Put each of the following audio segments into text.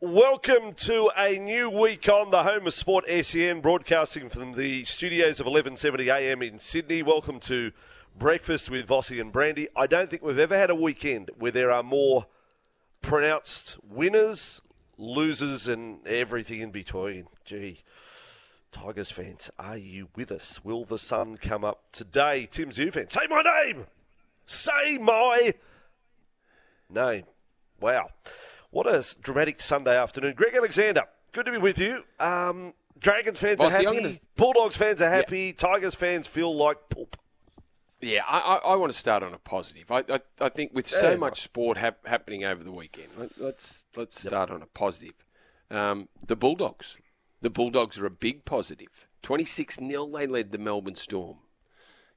Welcome to a new week on the home of Sport SEN, broadcasting from the studios of 1170 AM in Sydney. Welcome to Breakfast with Vossi and Brandy. I don't think we've ever had a weekend where there are more pronounced winners, losers, and everything in between. Gee, Tigers fans, are you with us? Will the sun come up today? Tim Tszyu fans, say my name! Say my name. Wow. What a dramatic Sunday afternoon. Greg Alexander, good to be with you. Dragons fans are happy. Bulldogs fans are happy. Yeah. Tigers fans feel like poop. Yeah, I want to start on a positive. I think with so much sport happening over the weekend, let's start on a positive. The Bulldogs are a big positive. 26-0, they led the Melbourne Storm.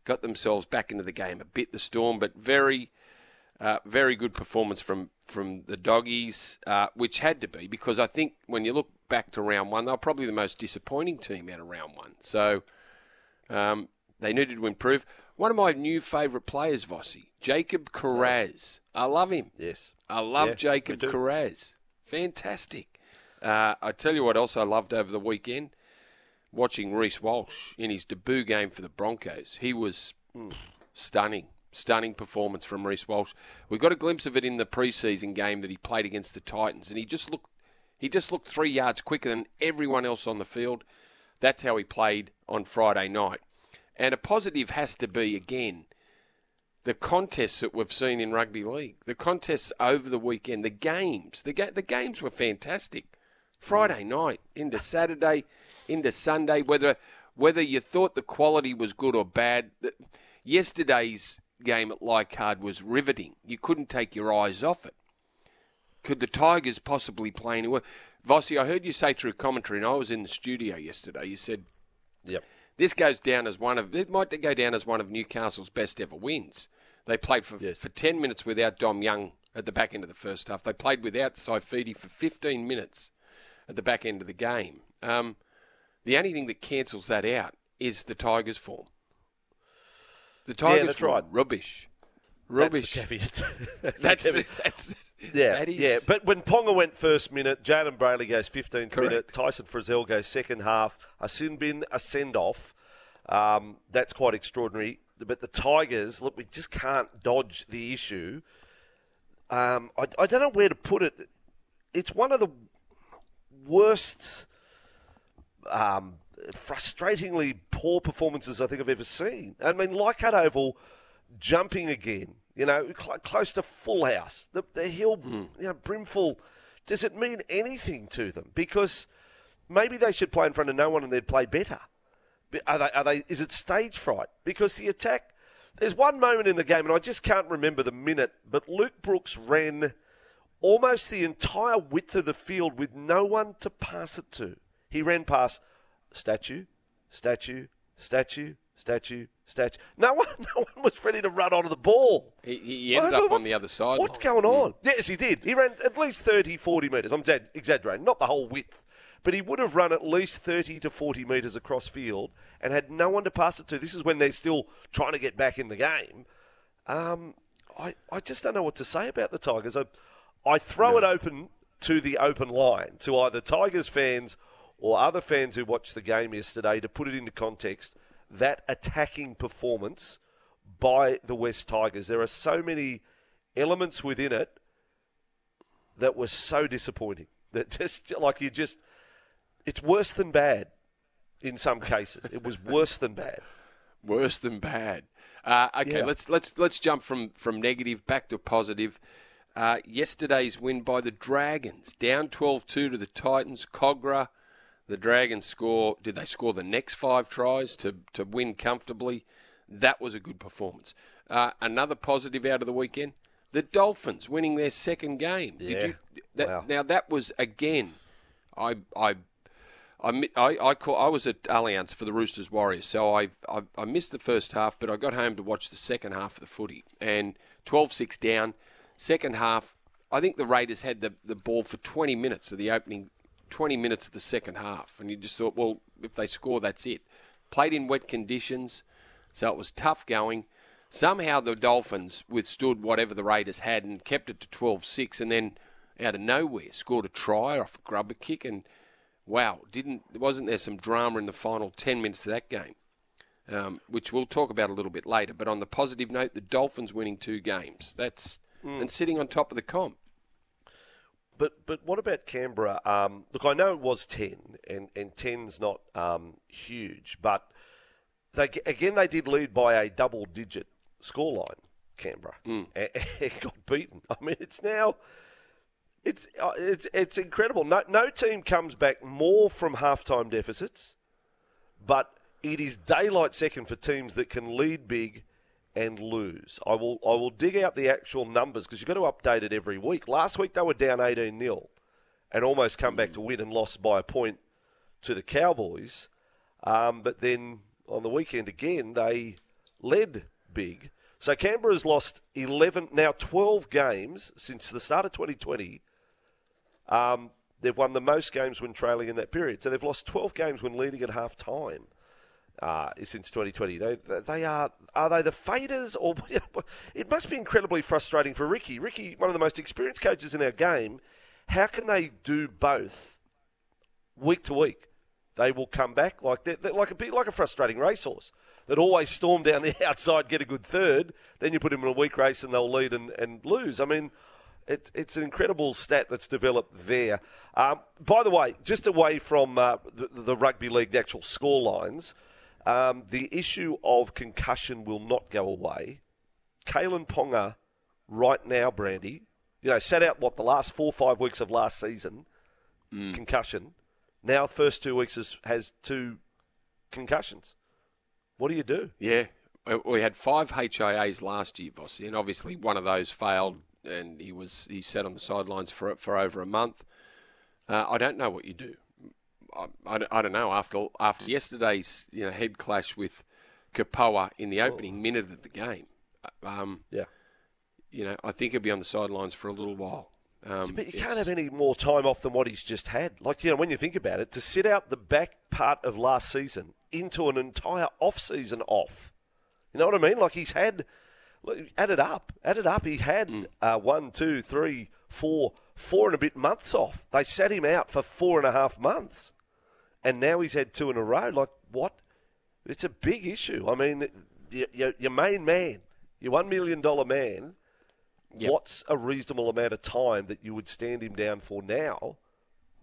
Got themselves back into the game a bit, the Storm, but very good performance from the Doggies, which had to be, because I think when you look back to round one, they were probably the most disappointing team out of round one. So they needed to improve. One of my new favourite players, Vossi, Jacob Kiraz. I love him. Yes. I love Jacob Kiraz. Fantastic. I tell you what else I loved over the weekend, watching Reece Walsh in his debut game for the Broncos. He was stunning. Stunning performance from Reece Walsh. We got a glimpse of it in the preseason game that he played against the Titans, and he just looked 3 yards quicker than everyone else on the field. That's how he played on Friday night. And a positive has to be, again, the contests that we've seen in rugby league, the contests over the weekend, the games. The games were fantastic. Friday night into Saturday, into Sunday, whether you thought the quality was good or bad. Yesterday's game at Leichhardt was riveting. You couldn't take your eyes off it. Could the Tigers possibly play anywhere? Vossi, I heard you say through commentary, and I was in the studio yesterday, you said, "Yep, this goes down as one of, it might go down as one of Newcastle's best ever wins." They played for 10 minutes without Dom Young at the back end of the first half. They played without Saifidi for 15 minutes at the back end of the game. The only thing that cancels that out is the Tigers' form. The Tigers that's right. Rubbish. That's the caveat. That is. But when Ponga went first minute, Jaden Brayley goes 15th minute, Tyson Frizell goes second half, Asunbin a send-off. That's quite extraordinary. But the Tigers, look, we just can't dodge the issue. I don't know where to put it. It's one of the worst, frustratingly poor performances I think I've ever seen. I mean, Leichhardt Oval jumping again, you know, close to full house, the hill, you know, brimful. Does it mean anything to them? Because maybe they should play in front of no one and they'd play better. Are they? Is it stage fright? Because the attack, there's one moment in the game, and I just can't remember the minute, but Luke Brooks ran almost the entire width of the field with no one to pass it to. He ran past Statue. No one was ready to run onto the ball. He ended up on the other side. What's going on? Yeah. Yes, he did. He ran at least 30, 40 metres. I'm exaggerating, not the whole width. But he would have run at least 30 to 40 metres across field and had no one to pass it to. This is when they're still trying to get back in the game. I just don't know what to say about the Tigers. I throw it open to the open line, to either Tigers fans or other fans who watched the game yesterday, to put it into context, that attacking performance by the West Tigers. There are so many elements within it that were so disappointing. That just, like, it's worse than bad in some cases. It was worse than bad. Worse than bad. Let's jump from negative back to positive. Yesterday's win by the Dragons, down 12-2 to the Titans, Cogra. The Dragons score. Did they score the next 5 tries to win comfortably? That was a good performance. Another positive out of the weekend: the Dolphins winning their second game. Did you? Now that was again. I I was at Allianz for the Roosters Warriors, so I missed the first half, but I got home to watch the second half of the footy. And 12-6 down, second half, I think the Raiders had the ball for 20 minutes of the opening, 20 minutes of the second half. And you just thought, well, if they score, that's it. Played in wet conditions, so it was tough going. Somehow the Dolphins withstood whatever the Raiders had and kept it to 12-6, and then out of nowhere scored a try off a grubber kick. And wow, wasn't there some drama in the final 10 minutes of that game, which we'll talk about a little bit later. But on the positive note, the Dolphins winning 2 games. That's and sitting on top of the comp. But what about Canberra? Look, I know it was 10, and 10's not huge, but they did lead by a double-digit scoreline, Canberra, and it got beaten. I mean, it's now... It's incredible. No team comes back more from halftime deficits, but it is daylight second for teams that can lead big and lose. I will dig out the actual numbers because you've got to update it every week. Last week they were down 18-0 and almost come back to win and lost by a point to the Cowboys. But then on the weekend again they led big. So Canberra's lost 12 games since the start of 2020. They've won the most games when trailing in that period. So they've lost 12 games when leading at half-time since 2020. Are they the faders? Or it must be incredibly frustrating for Ricky. Ricky, one of the most experienced coaches in our game. How can they do both week to week? They will come back like a frustrating racehorse that always storm down the outside, get a good third, then you put them in a weak race and they'll lead and lose. I mean... It's an incredible stat that's developed there. By the way, just away from the rugby league, the actual score lines, the issue of concussion will not go away. Kalyn Ponga, right now, Brandy, sat out the last 4 or 5 weeks of last season, concussion. Now, first 2 weeks has 2 concussions. What do you do? Yeah, we had 5 HIAs last year, Bossy, and obviously one of those failed. And he sat on the sidelines for over a month. I don't know what you do. I don't know. After yesterday's head clash with Kapoa in the opening minute of the game, I think he'll be on the sidelines for a little while. But you can't have any more time off than what he's just had. Like when you think about it, to sit out the back part of last season into an entire off season off. You know what I mean? Like he's had. Added up. He had 4 and a bit months off. They sat him out for 4.5 months, and now he's had 2 in a row. Like what? It's a big issue. I mean, your main man, your $1 million man. Yep. What's a reasonable amount of time that you would stand him down for now?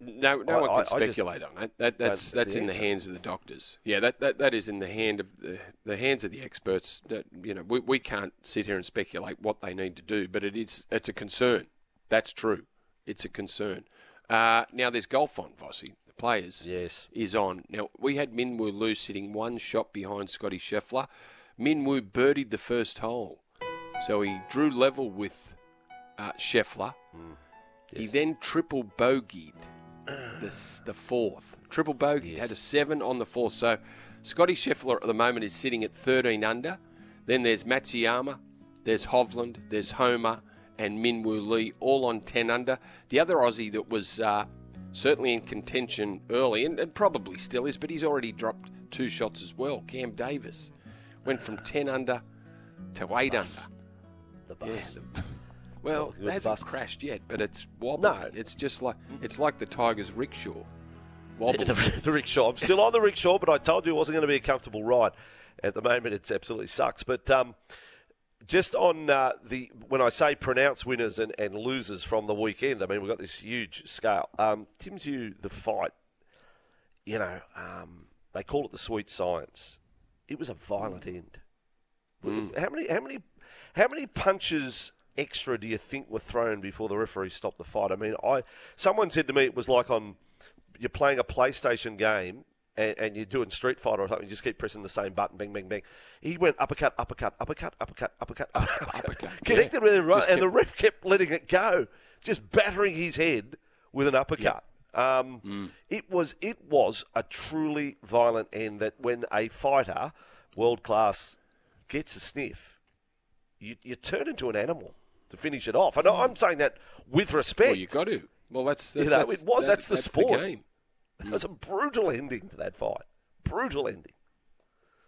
No one can speculate on it. That's in the hands of the doctors. Yeah, that is in the hand of the hands of the experts. That we can't sit here and speculate what they need to do, but it's a concern. That's true. It's a concern. Now there's golf on, Vossi. The players is on. Now we had Min Woo Lee sitting 1 shot behind Scottie Scheffler. Min Woo birdied the first hole, so he drew level with Scheffler. Yes. He then triple bogeyed. The fourth. Triple bogey. Yes. Had a 7 on the fourth. So Scottie Scheffler at the moment is sitting at 13 under. Then there's Matsuyama, there's Hovland, there's Homer, and Min Woo Lee all on 10 under. The other Aussie that was certainly in contention early, and probably still is, but he's already dropped 2 shots as well. Cam Davis went from 10 under to 8 under. The bus. Yeah. Well, it hasn't crashed yet, but it's wobbling. No. It's just like the Tigers' rickshaw. Wobbling. The rickshaw. I'm still on the rickshaw, but I told you it wasn't going to be a comfortable ride. At the moment, it absolutely sucks. But just on when I say pronounce winners and losers from the weekend, I mean, we've got this huge scale. Tim Tszyu, the fight, they call it the sweet science. It was a violent end. How many punches... extra do you think were thrown before the referee stopped the fight? I mean, someone said to me it was like you're playing a PlayStation game and you're doing Street Fighter or something. You just keep pressing the same button, bang, bang, bang. He went uppercut. Connected with him, right? And the ref kept letting it go, just battering his head with an uppercut. It was a truly violent end that when a fighter, world class, gets a sniff, you turn into an animal to finish it off. And I'm saying that with respect. Well, you've got to. Well, that's the sport. The game. That was a brutal ending to that fight. Brutal ending.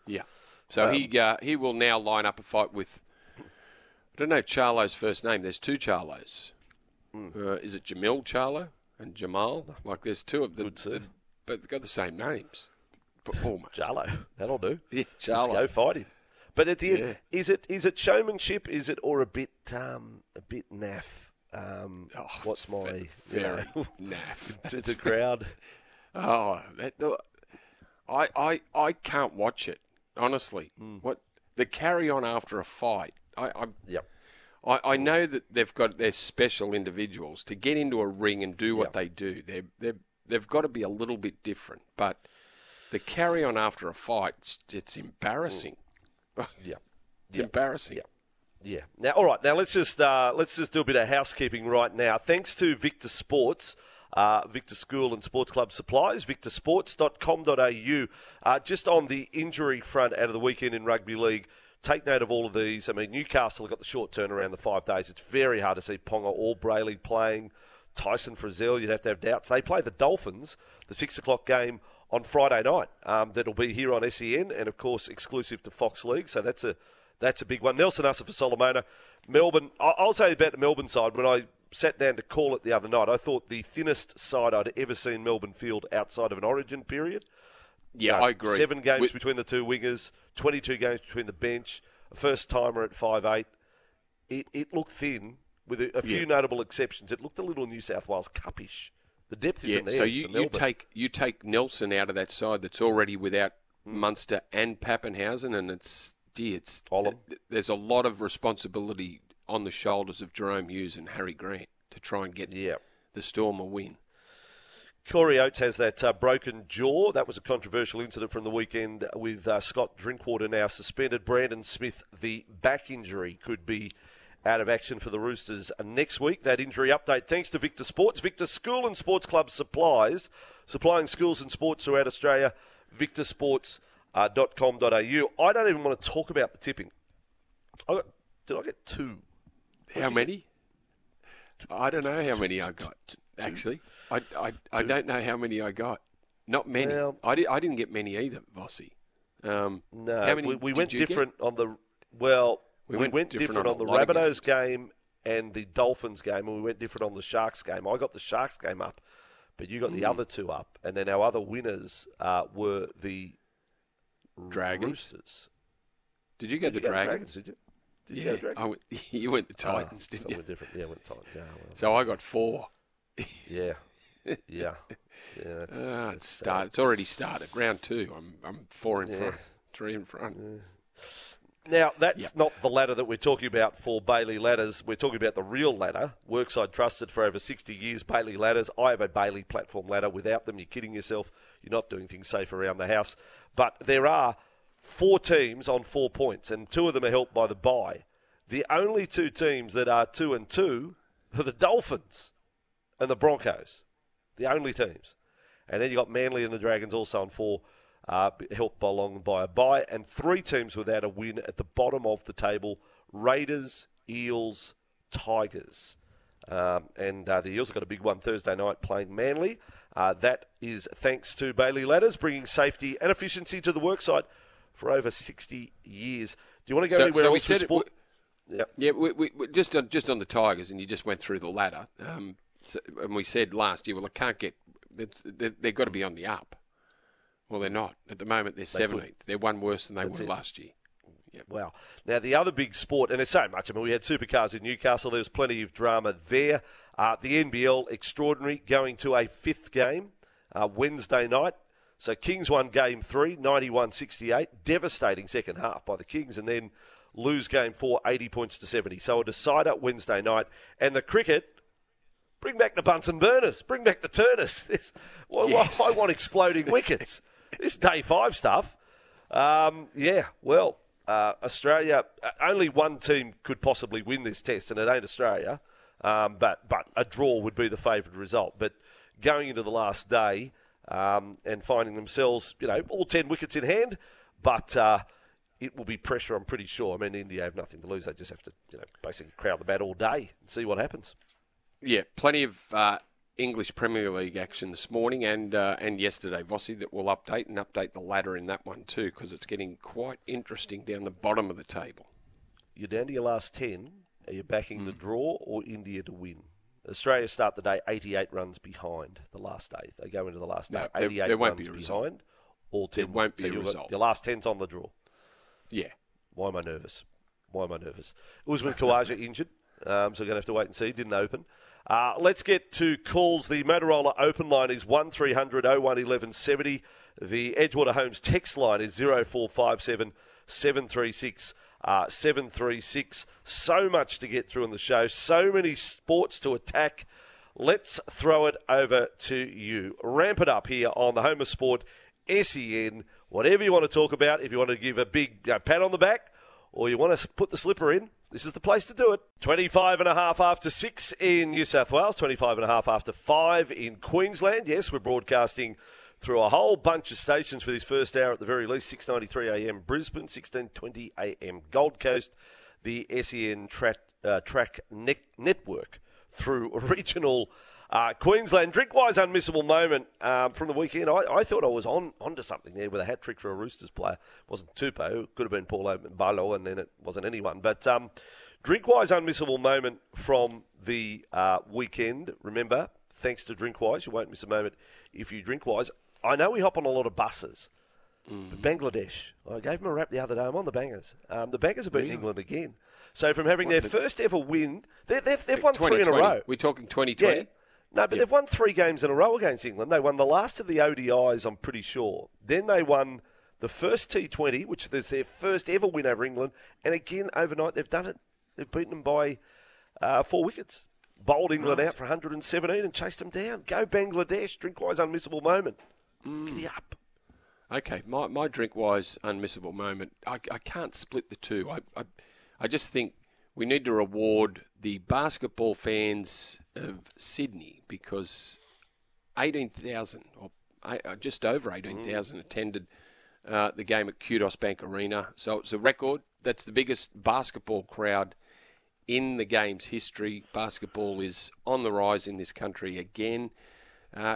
Yeah. So he will now line up a fight with, I don't know Charlo's first name. There's two Charlos. Is it Jamil Charlo and Jamal? Like there's two of them, but they've got the same names. Almost. Charlo, that'll do. Yeah, Charlo. Just go fight him. But at the end, is it showmanship? Is it or a bit naff? What's my very naff to the crowd? I can't watch it. Honestly, what the carry on after a fight? I know that they've got their special individuals to get into a ring and do what they do. They've got to be a little bit different, but the carry on after a fight, it's embarrassing. It's embarrassing. Yeah. Now, all right. Now let's just do a bit of housekeeping right now. Thanks to Victor Sports. Victor School and Sports Club Supplies, victorsports.com.au. Just on the injury front out of the weekend in rugby league, take note of all of these. I mean, Newcastle have got the short turnaround, the 5 days. It's very hard to see Ponga or Brayley playing. Tyson Frizell, you'd have to have doubts. They play the Dolphins, the 6:00 game on Friday night. That'll be here on SEN and, of course, exclusive to Fox League. So that's a big one. Nelson Ussa for Solomona. Melbourne, I'll say about the Melbourne side, when I sat down to call it the other night, I thought the thinnest side I'd ever seen Melbourne field outside of an origin period. Yeah, I agree. 7 games between the two wingers, 22 games between the bench, a first-timer at 5'8". It looked thin, with a few notable exceptions. It looked a little New South Wales Cup-ish. The depth isn't there. So you take Nelson out of that side that's already without Munster and Pappenhausen, and it's there's a lot of responsibility on the shoulders of Jahrome Hughes and Harry Grant to try and get the Storm a win. Corey Oates has that broken jaw. That was a controversial incident from the weekend with Scott Drinkwater now suspended. Brandon Smith, the back injury, could be out of action for the Roosters next week. That injury update thanks to Victor Sports. Victor School and Sports Club Supplies, supplying schools and sports throughout Australia, victorsports.com.au. I don't even want to talk about the tipping. Did I get two? How many? I don't know how many I got, actually. I don't know how many I got. Not many. Well, I didn't get many either, Bossy. No, how many we went different get? On the... Well, we went different on the Rabbitohs game and the Dolphins game, and we went different on the Sharks game. I got the Sharks game up, but you got the other two up, and then our other winners were the Dragons. Roosters. Did you get the Dragons? Did you? Did you go you went the Titans, didn't you? Different. Yeah, I went Titans. Yeah, well, so I got 4. Yeah. It's already started. Round 2. I'm 4 in front, 3 in front. Yeah. Now, that's not the ladder that we're talking about for Bailey Ladders. We're talking about the real ladder. Worksite trusted for over 60 years, Bailey Ladders. I have a Bailey platform ladder. Without them, you're kidding yourself. You're not doing things safe around the house. But there are 4 teams on 4 points, and 2 of them are helped by the bye. The only 2 teams that are 2-2 are the Dolphins and the Broncos. The only teams. And then you got Manly and the Dragons also on 4, helped along by a bye, and 3 teams without a win at the bottom of the table, Raiders, Eels, Tigers. The Eels have got a big one Thursday night playing Manly. That is thanks to Bailey Ladders, bringing safety and efficiency to the worksite for over 60 years. Do you want to go anywhere else? We just on the Tigers, and you just went through the ladder. And we said last year, well, it can't get... They've got to be on the up. Well, they're not. At the moment, they're 17th. They're one worse than they were last year. Yep. Wow. Now, the other big sport, and there's so much. I mean, we had supercars in Newcastle. There was plenty of drama there. The NBL, extraordinary, going to a 5th game Wednesday night. So Kings won game 3, 91-68. Devastating second half by the Kings, and then lose game 4, 80 points to 70. So a decider Wednesday night. And the cricket, bring back the Bunsen burners, bring back the Turners. I want exploding wickets. This day 5 stuff. Australia, only one team could possibly win this test, and it ain't Australia. But a draw would be the favoured result. But going into the last day and finding themselves, you know, all 10 wickets in hand. But it will be pressure, I'm pretty sure. I mean, India have nothing to lose. They just have to, you know, basically crowd the bat all day and see what happens. Yeah, plenty of English Premier League action this morning and yesterday, Vossi, that we'll update the ladder in that one too, because it's getting quite interesting down the bottom of the table. You're down to your last 10. Are you backing the draw or India to win? Australia start the day 88 runs behind the last day. They go into the last day 88 runs behind. All 10. It won't be a result. Your last 10's on the draw. Yeah. Why am I nervous? Usman Khawaja injured, so we're going to have to wait and see. Didn't open. Let's get to calls. The Motorola open line is 1300 01 1170. The Edgewater Homes text line is 0457 736 736. So much to get through in the show. So many sports to attack. Let's throw it over to you. Ramp it up here on the Home of Sport, SEN. Whatever you want to talk about, if you want to give a big pat on the back or you want to put the slipper in, this is the place to do it. 25 and a half after 6 in New South Wales, 25 and a half after 5 in Queensland. Yes, we're broadcasting through a whole bunch of stations for this first hour at the very least. 6:93 a.m. Brisbane, 16:20 a.m. Gold Coast, the SEN track network through regional Queensland. Drinkwise unmissable moment from the weekend. I thought I was onto something there with a hat trick for a Roosters player. It wasn't Tupou. It could have been Paulo Balo, and then it wasn't anyone. But Drinkwise unmissable moment from the weekend. Remember, thanks to Drinkwise, you won't miss a moment if you Drinkwise. I know we hop on a lot of buses. But Bangladesh, I gave them a rap the other day. I'm on the Bangers. The Bangers have beaten England again. So from having their first ever win, they've won three in a row. We're talking 2020? Yeah. No, but they've won three games in a row against England. They won the last of the ODIs, I'm pretty sure. Then they won the first T20, which is their first ever win over England. And again, overnight, they've done it. They've beaten them by 4 wickets. Bowled England out for 117 and chased them down. Go Bangladesh. Drinkwise unmissable moment. Giddy up. Okay, my Drinkwise unmissable moment. I can't split the two. I just think we need to reward the basketball fans of Sydney, because 18,000 or just over 18,000 attended the game at Kudos Bank Arena. So it's a record. That's the biggest basketball crowd in the game's history. Basketball is on the rise in this country again.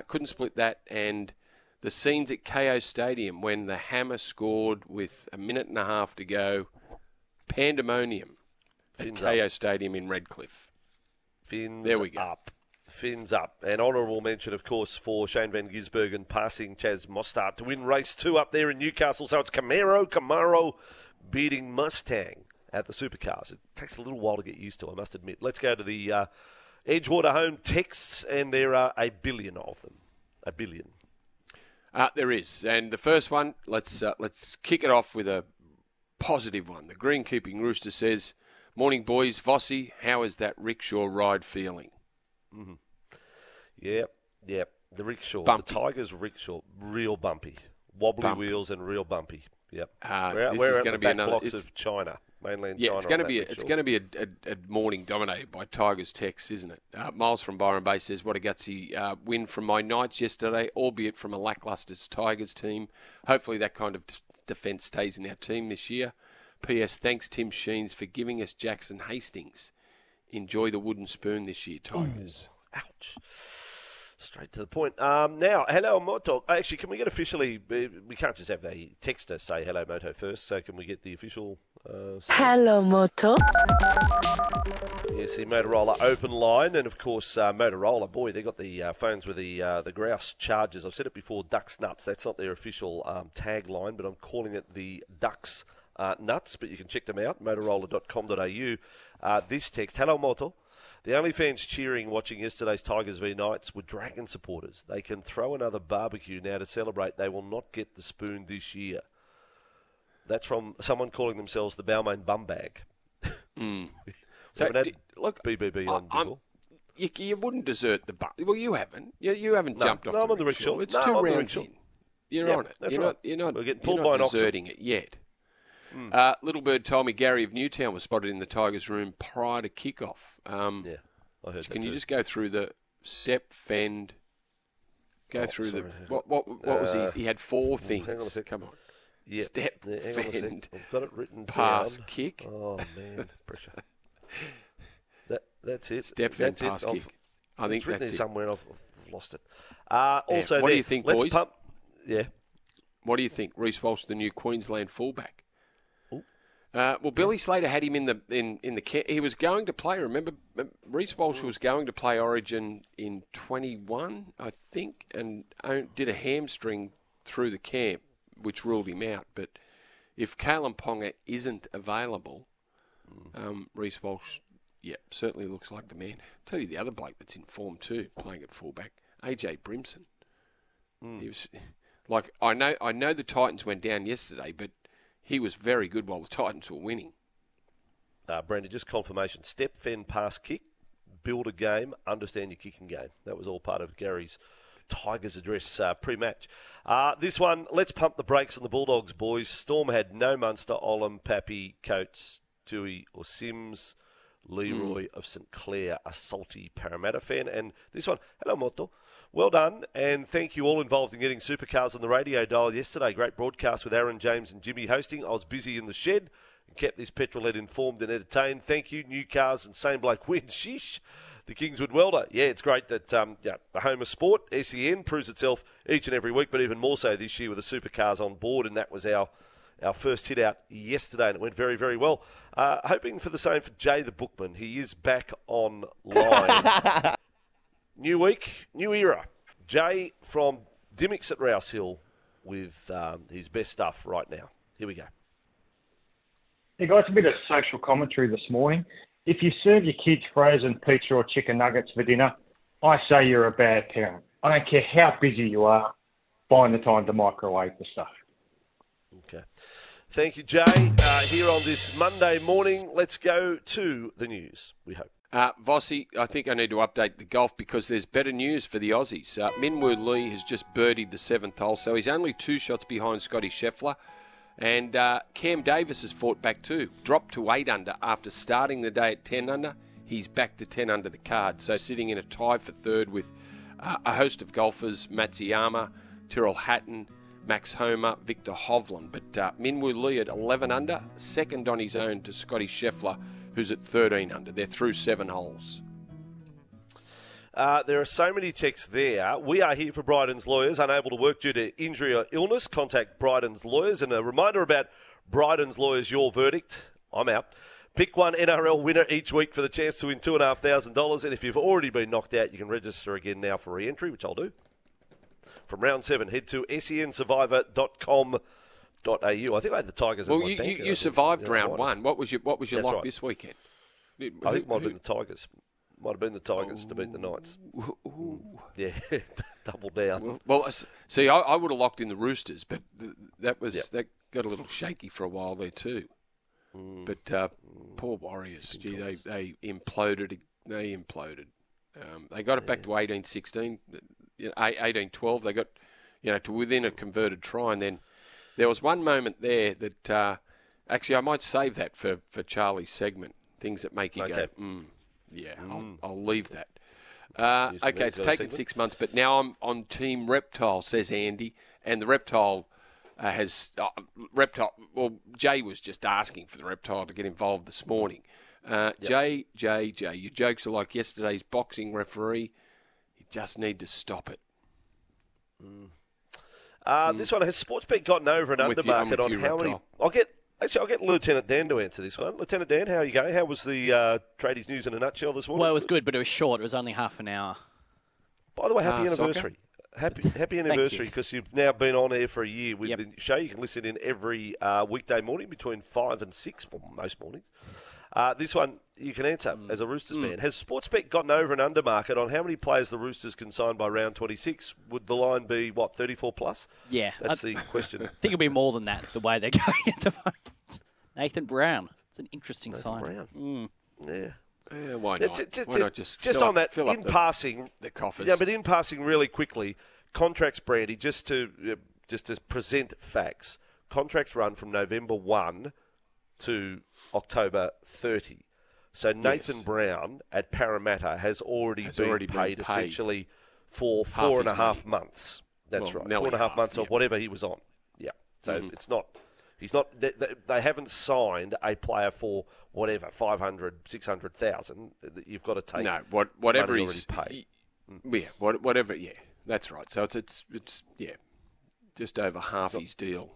Couldn't split that. And the scenes at KO Stadium when the Hammer scored with 1.5 minutes to go, pandemonium. At KO Stadium in Redcliffe. Fins there we go. Up. Fins up. An honourable mention, of course, for Shane van Gisbergen passing Chaz Mostart to win race 2 up there in Newcastle. So it's Camaro beating Mustang at the Supercars. It takes a little while to get used to, I must admit. Let's go to the Edgewater Home texts, and there are 1 billion of them. 1 billion. There is. And the first one, let's kick it off with a positive one. The Greenkeeping Rooster says, "Morning, boys. Vossi, how is that rickshaw ride feeling?" Mm-hmm. Yeah. The rickshaw. Bumpy. The Tigers rickshaw. Real bumpy. Wobbly wheels and real bumpy. Yep. We're going to be another blocks of China, mainland China. It's going to be a morning dominated by Tigers texts, isn't it? Miles from Byron Bay says, "What a gutsy win from my Knights yesterday, albeit from a lacklustre Tigers team. Hopefully that kind of defence stays in our team this year. P.S. Thanks, Tim Sheens, for giving us Jackson Hastings. Enjoy the wooden spoon this year, Tigers." Ooh, ouch. Straight to the point. Now, hello, Moto. Actually, can we get officially... We can't just have the texter say hello, Moto, first, so can we get the official... hello, Moto. Yes, the Motorola open line, and of course, Motorola, boy, they got the phones with the grouse chargers. I've said it before, Ducks Nuts. That's not their official tagline, but I'm calling it the Ducks Nuts, but you can check them out, motorola.com.au. This text, hello Moto. The only fans cheering watching yesterday's Tigers v Knights were Dragon supporters. They can throw another barbecue now to celebrate. They will not get the spoon this year. That's from someone calling themselves the Balmain Bumbag. So look, BBB on Google. You wouldn't desert the well, you haven't. You haven't jumped off the rickshaw. It's two rounds in. You're on it. You're not. We're getting pulled by an oxen. You're not deserting it yet. Little Bird told me Gary of Newtown was spotted in the Tigers' room prior to kickoff. I heard that. Can you just go through the Sep Fend Go through what was his? He had four things. Hang on a sec. Come on. Yep. Step, fend, I've got it written pass, down. Kick. Oh, man. Pressure. That's it. Step, fend, pass, kick. I think that's it. Somewhere and I've lost it. Also, what do you think, boys? Yeah. What do you think? Reece Walsh, the new Queensland fullback. Well, Billy Slater had him in the he was going to play. Remember, Reece Walsh was going to play Origin in 21, I think, and did a hamstring through the camp, which ruled him out. But if Kalyn Ponga isn't available, Reece Walsh, certainly looks like the man. I'll tell you the other bloke that's in form too, playing at fullback, AJ Brimson. He was like, I know the Titans went down yesterday, but he was very good while the Titans were winning. Brandon, just confirmation. Step, fend, pass, kick. Build a game. Understand your kicking game. That was all part of Gary's Tigers address pre-match. This one, let's pump the brakes on the Bulldogs, boys. Storm had no Munster, Olam, Pappy, Coates, Tszyu or Sims. Leroy of St Clair, a salty Parramatta fan. And this one, hello, Moto. Well done, and thank you all involved in getting Supercars on the radio dial yesterday. Great broadcast with Aaron, James and Jimmy hosting. I was busy in the shed and kept this petrolhead informed and entertained. Thank you, new cars and same bloke win. Sheesh, the Kingswood welder. Yeah, it's great that the home of sport, SEN, proves itself each and every week, but even more so this year with the Supercars on board, and that was our first hit out yesterday, and it went very, very well. Hoping for the same for Jay the Bookman. He is back online. New week, new era. Jay from Dimmicks at Rouse Hill with his best stuff right now. Here we go. Hey, guys, a bit of social commentary this morning. If you serve your kids frozen pizza or chicken nuggets for dinner, I say you're a bad parent. I don't care how busy you are, find the time to microwave the stuff. Okay. Thank you, Jay. Here on this Monday morning, let's go to the news, we hope. Vossi, I think I need to update the golf because there's better news for the Aussies. Min Woo Lee has just birdied the seventh hole, so he's only 2 shots behind Scottie Scheffler. And Cam Davis has fought back too. Dropped to 8 under after starting the day at 10 under. He's back to 10 under the card. So sitting in a tie for third with a host of golfers, Matsuyama, Tyrrell Hatton, Max Homer, Victor Hovland. But Min Woo Lee at 11 under, second on his own to Scottie Scheffler, who's at 13 under. They're through 7 holes. There are so many texts there. We are here for Bryden's Lawyers. Unable to work due to injury or illness, contact Bryden's Lawyers. And a reminder about Bryden's Lawyers, your verdict. I'm out. Pick one NRL winner each week for the chance to win $2,500. And if you've already been knocked out, you can register again now for re-entry, which I'll do. From round 7, head to sensurvivor.com.au. I think I had the Tigers as my banker. You survived round 1. What was your lock this weekend? I think it might have been the Tigers. Might have been the Tigers to beat the Knights. Ooh. Yeah, double down. Well, see, I would have locked in the Roosters, but that got a little shaky for a while there too. But poor Warriors, they imploded. They got it back to 18-16. 18-12, they got to within a converted try, and then there was one moment there that actually I might save that for Charlie's segment, things that make you go, I'll leave that. Okay, it's taken 6 months, but now I'm on Team Reptile, says Andy, and the Reptile Jay was just asking for the Reptile to get involved this morning. Jay, your jokes are like yesterday's boxing referee. Just need to stop it. This one, has Sportsbet gotten over an undermarket on how many? I'll get Lieutenant Dan to answer this one. Lieutenant Dan, how are you going? How was the tradies news in a nutshell this morning? Well, it was good, but it was short. It was only half an hour. By the way, happy anniversary. Soccer? Happy anniversary, because you've now been on air for a year with the show. You can listen in every weekday morning between 5 and 6, well, most mornings. This one you can answer as a Roosters fan. Has Sportsbet gotten over an undermarket on how many players the Roosters can sign by round 26? Would the line be, 34 plus? Yeah. That's the question. I think it'll be more than that, the way they're going at the moment. Nathan Brown. It's an interesting signing. Yeah, why not? Why not just on that, in passing. The coffers. Yeah, but in passing really quickly, contracts, Brandy, just to present facts, contracts run from November 1 to October 30. So Nathan Brown at Parramatta has already been paid essentially for four and a half months. That's right. 4.5 months or whatever he was on. Yeah. So it's not... He's not. They haven't signed a player for whatever 500, 600,000. You've got to take whatever he's paid. Yeah, that's right. So it's just over half his deal.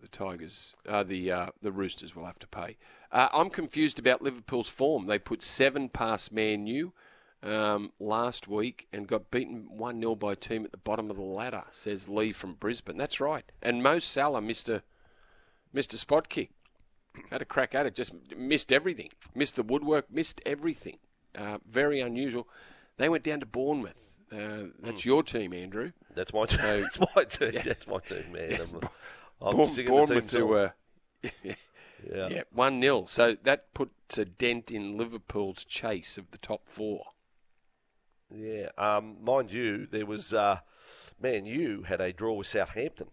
The Tigers, the Roosters will have to pay. I'm confused about Liverpool's form. They put 7 past Man U last week and got beaten 1-0 by a team at the bottom of the ladder. Says Lee from Brisbane. That's right. And Mo Salah, Mr. Spot Kick. Had a crack at it, just missed everything. Missed the woodwork, missed everything. Very unusual. They went down to Bournemouth. That's your team, Andrew. That's my team. That's my team. Yeah. That's my team, man. Yeah. I'm singing the team song. 1-0. So that puts a dent in Liverpool's chase of the top 4. Yeah. Mind you, there was... Man U had a draw with Southampton.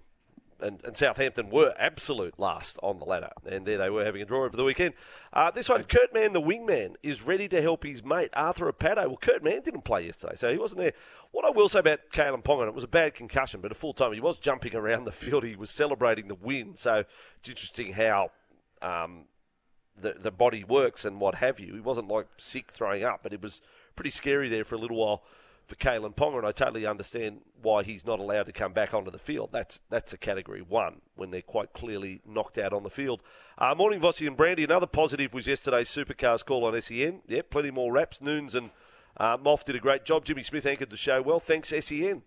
And Southampton were absolute last on the ladder. And there they were having a draw over the weekend. This one, Kurt Mann, the wingman, is ready to help his mate, Arthur Apado. Well, Kurt Mann didn't play yesterday, so he wasn't there. What I will say about Kalyn Ponga, and it was a bad concussion, but at full time he was jumping around the field. He was celebrating the win. So it's interesting how the body works and what have you. He wasn't like sick throwing up, but it was pretty scary there for a little while for Kalyn Ponga, and I totally understand why he's not allowed to come back onto the field. That's a Category 1, when they're quite clearly knocked out on the field. Morning, Vossi and Brandy. Another positive was yesterday's Supercars call on SEN. Yeah, plenty more wraps. Noons and Moff did a great job. Jimmy Smith anchored the show well. Thanks, SEN.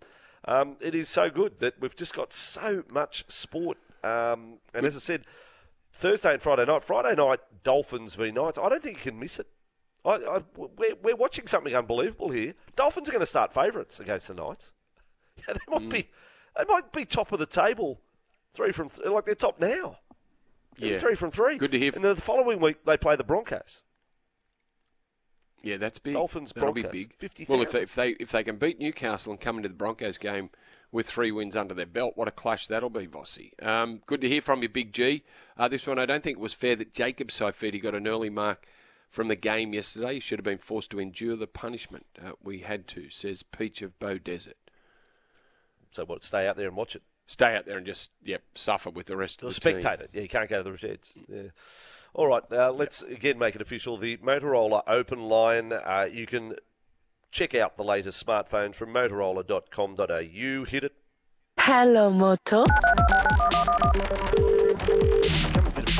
It is so good that we've just got so much sport. And as I said, Thursday and Friday night. Friday night, Dolphins v Knights. I don't think you can miss it. We're watching something unbelievable here. Dolphins are going to start favourites against the Knights. Yeah, they might be top of the table, 3 from 3, like they're top now. Yeah, 3 from 3. Good to hear. And then the following week they play the Broncos. Yeah, that's big. Dolphins Broncos. That'll be big. 50,000. Well, if they can beat Newcastle and come into the Broncos game with 3 wins under their belt, what a clash that'll be, Vossi. Good to hear from you, Big G. This one, I don't think it was fair that Jacob Saifiti got an early mark from the game yesterday. He should have been forced to endure the punishment. We had to, says Peach of Bow Desert. So what, stay out there and watch it? Stay out there and just, suffer with the rest of the team. Spectator. Yeah, you can't go to the sheds. Yeah. All right, let's again make it official. The Motorola Open Line. You can check out the latest smartphones from motorola.com.au. Hit it. Hello, Moto. Go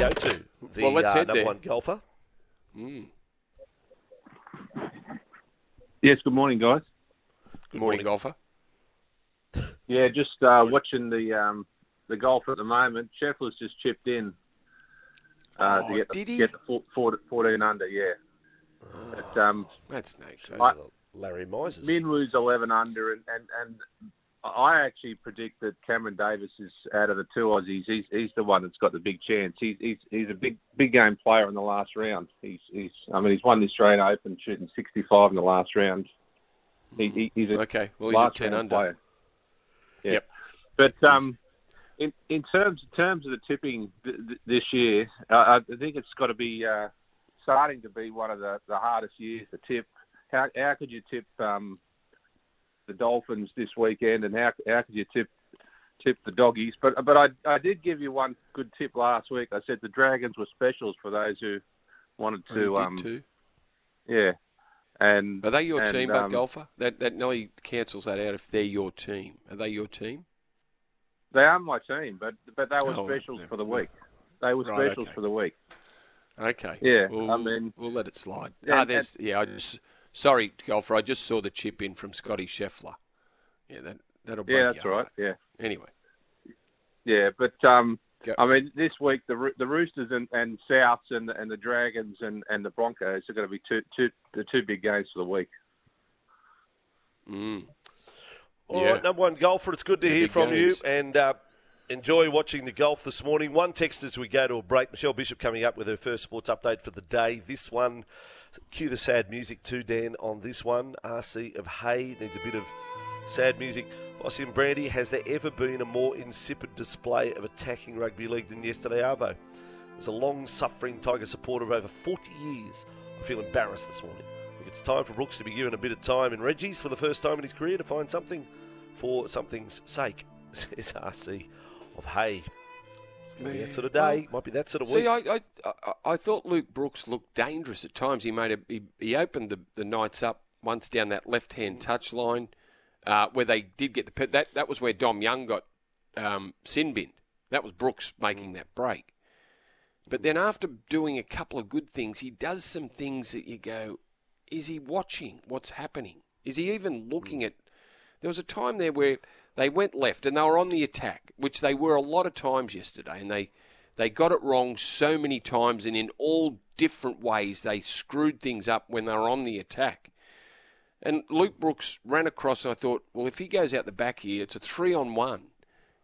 to the number one golfer. Mm. Yes, good morning, guys. Good morning, golfer. Yeah, just watching the golf at the moment. Scheffler's just chipped in to get the 14 under, yeah. Oh, but, that's nice. Larry Miser's. Min Woo's 11 under, and I actually predict that Cameron Davis is, out of the 2 Aussies, he's the one that's got the big chance. He's a big game player in the last round. He's won the Australian Open shooting 65 in the last round. He's a okay. Well, he's last a 10 under player. Yeah. Yep. But in terms of the tipping this year, I think it's got to be starting to be one of the hardest years to tip. How could you tip? The Dolphins this weekend, and how could you tip the doggies? But I did give you one good tip last week. I said the Dragons were specials for those who wanted to. Yeah, and are they your team, but golfer? That nearly cancels that out. If they're your team, are they your team? They are my team, but they were specials for the week. They were specials for the week. Okay. Yeah, we'll let it slide. Sorry, golfer, I just saw the chip in from Scottie Scheffler. Yeah, that'll break your heart. Yeah, that's right, yeah. Anyway. Yeah, but, this week, the Roosters and Souths and the Dragons and the Broncos are going to be the two big games for the week. Mm. All right, number one, golfer, it's good to hear from you. And enjoy watching the golf this morning. One text as we go to a break. Michelle Bishop coming up with her first sports update for the day. This one... Cue the sad music too, Dan, on this one. RC of Hay needs a bit of sad music. Vossi and Brandy, has there ever been a more insipid display of attacking rugby league than yesterday, Arvo? As a long-suffering Tiger supporter of over 40 years, I feel embarrassed this morning. It's time for Brooks to be given a bit of time in Reggie's for the first time in his career to find something for something's sake, says RC of Hay. It's going to be that sort of day. Well, might be that sort of week. See, I thought Luke Brooks looked dangerous at times. He made he opened the Knights up once down that left-hand touch line where they did get the... That was where Dom Young got sin binned. That was Brooks making that break. But then after doing a couple of good things, he does some things that you go, is he watching what's happening? Is he even looking at... There was a time there where they went left and they were on the attack, which they were a lot of times yesterday, and they got it wrong so many times, and in all different ways they screwed things up when they were on the attack. And Luke Brooks ran across, and I thought, well, if he goes out the back here, it's a 3-on-1.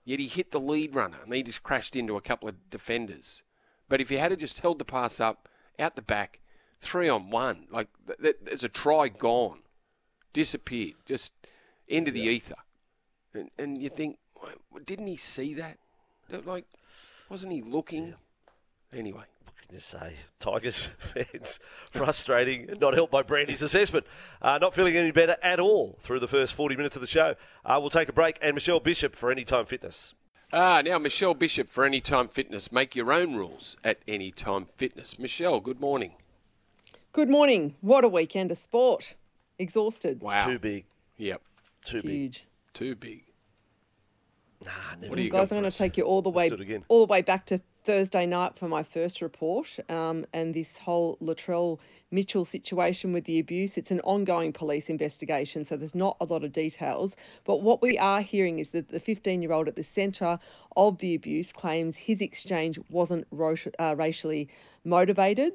Yet he hit the lead runner, and he just crashed into a couple of defenders. But if he had just held the pass up, out the back, 3-on-1, like there's a try gone, disappeared, just into the ether. And you think, didn't he see that? Like, wasn't he looking? Yeah. Anyway. What can you say? Tigers fans, frustrating, and not helped by Brandy's assessment. Not feeling any better at all through the first 40 minutes of the show. We'll take a break, and Michelle Bishop for Anytime Fitness. Now, Michelle Bishop for Anytime Fitness. Make your own rules at Anytime Fitness. Michelle, good morning. Good morning. What a weekend of sport. Exhausted. Wow. Too big. Yep. Too big. Huge. Too big. Nah, never. What you guys, I'm going to take you all the way back to Thursday night for my first report, and this whole Latrell Mitchell situation with the abuse. It's an ongoing police investigation, so there's not a lot of details. But what we are hearing is that the 15-year-old at the centre of the abuse claims his exchange wasn't racially motivated.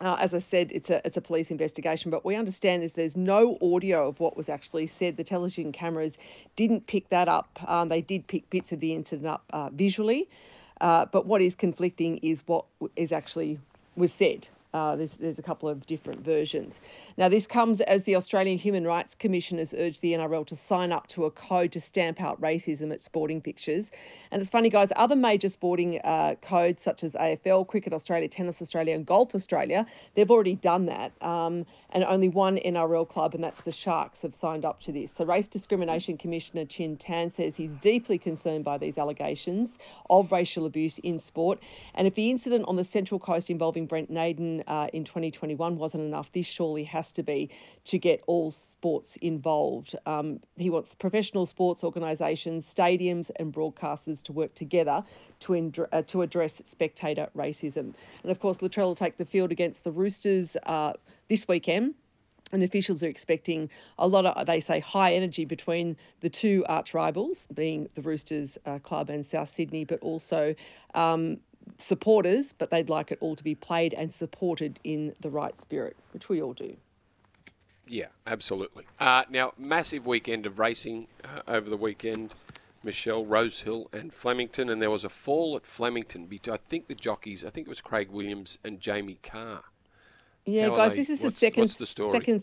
As I said, it's a police investigation, but we understand there's no audio of what was actually said. The television cameras didn't pick that up. They did pick bits of the incident up visually. But what is conflicting is what is actually was said. There's a couple of different versions. Now, this comes as the Australian Human Rights Commission has urged the NRL to sign up to a code to stamp out racism at sporting fixtures. And it's funny, guys, other major sporting codes such as AFL, Cricket Australia, Tennis Australia and Golf Australia, they've already done that. And only one NRL club, and that's the Sharks, have signed up to this. So Race Discrimination Commissioner Chin Tan says he's deeply concerned by these allegations of racial abuse in sport. And if the incident on the Central Coast involving Brent Naden in 2021 wasn't enough, this surely has to be to get all sports involved. He wants professional sports organisations, stadiums and broadcasters to work together to address spectator racism. And of course, Latrell will take the field against the Roosters this weekend. And officials are expecting a lot of, they say, high energy between the two arch rivals, being the Roosters Club and South Sydney, but also supporters, but they'd like it all to be played and supported in the right spirit, which we all do. Yeah, absolutely. Now, massive weekend of racing over the weekend, Michelle, Rosehill and Flemington, and there was a fall at Flemington. I think the jockeys, I think it was Craig Williams and Jamie Carr. Yeah, guys, this is the second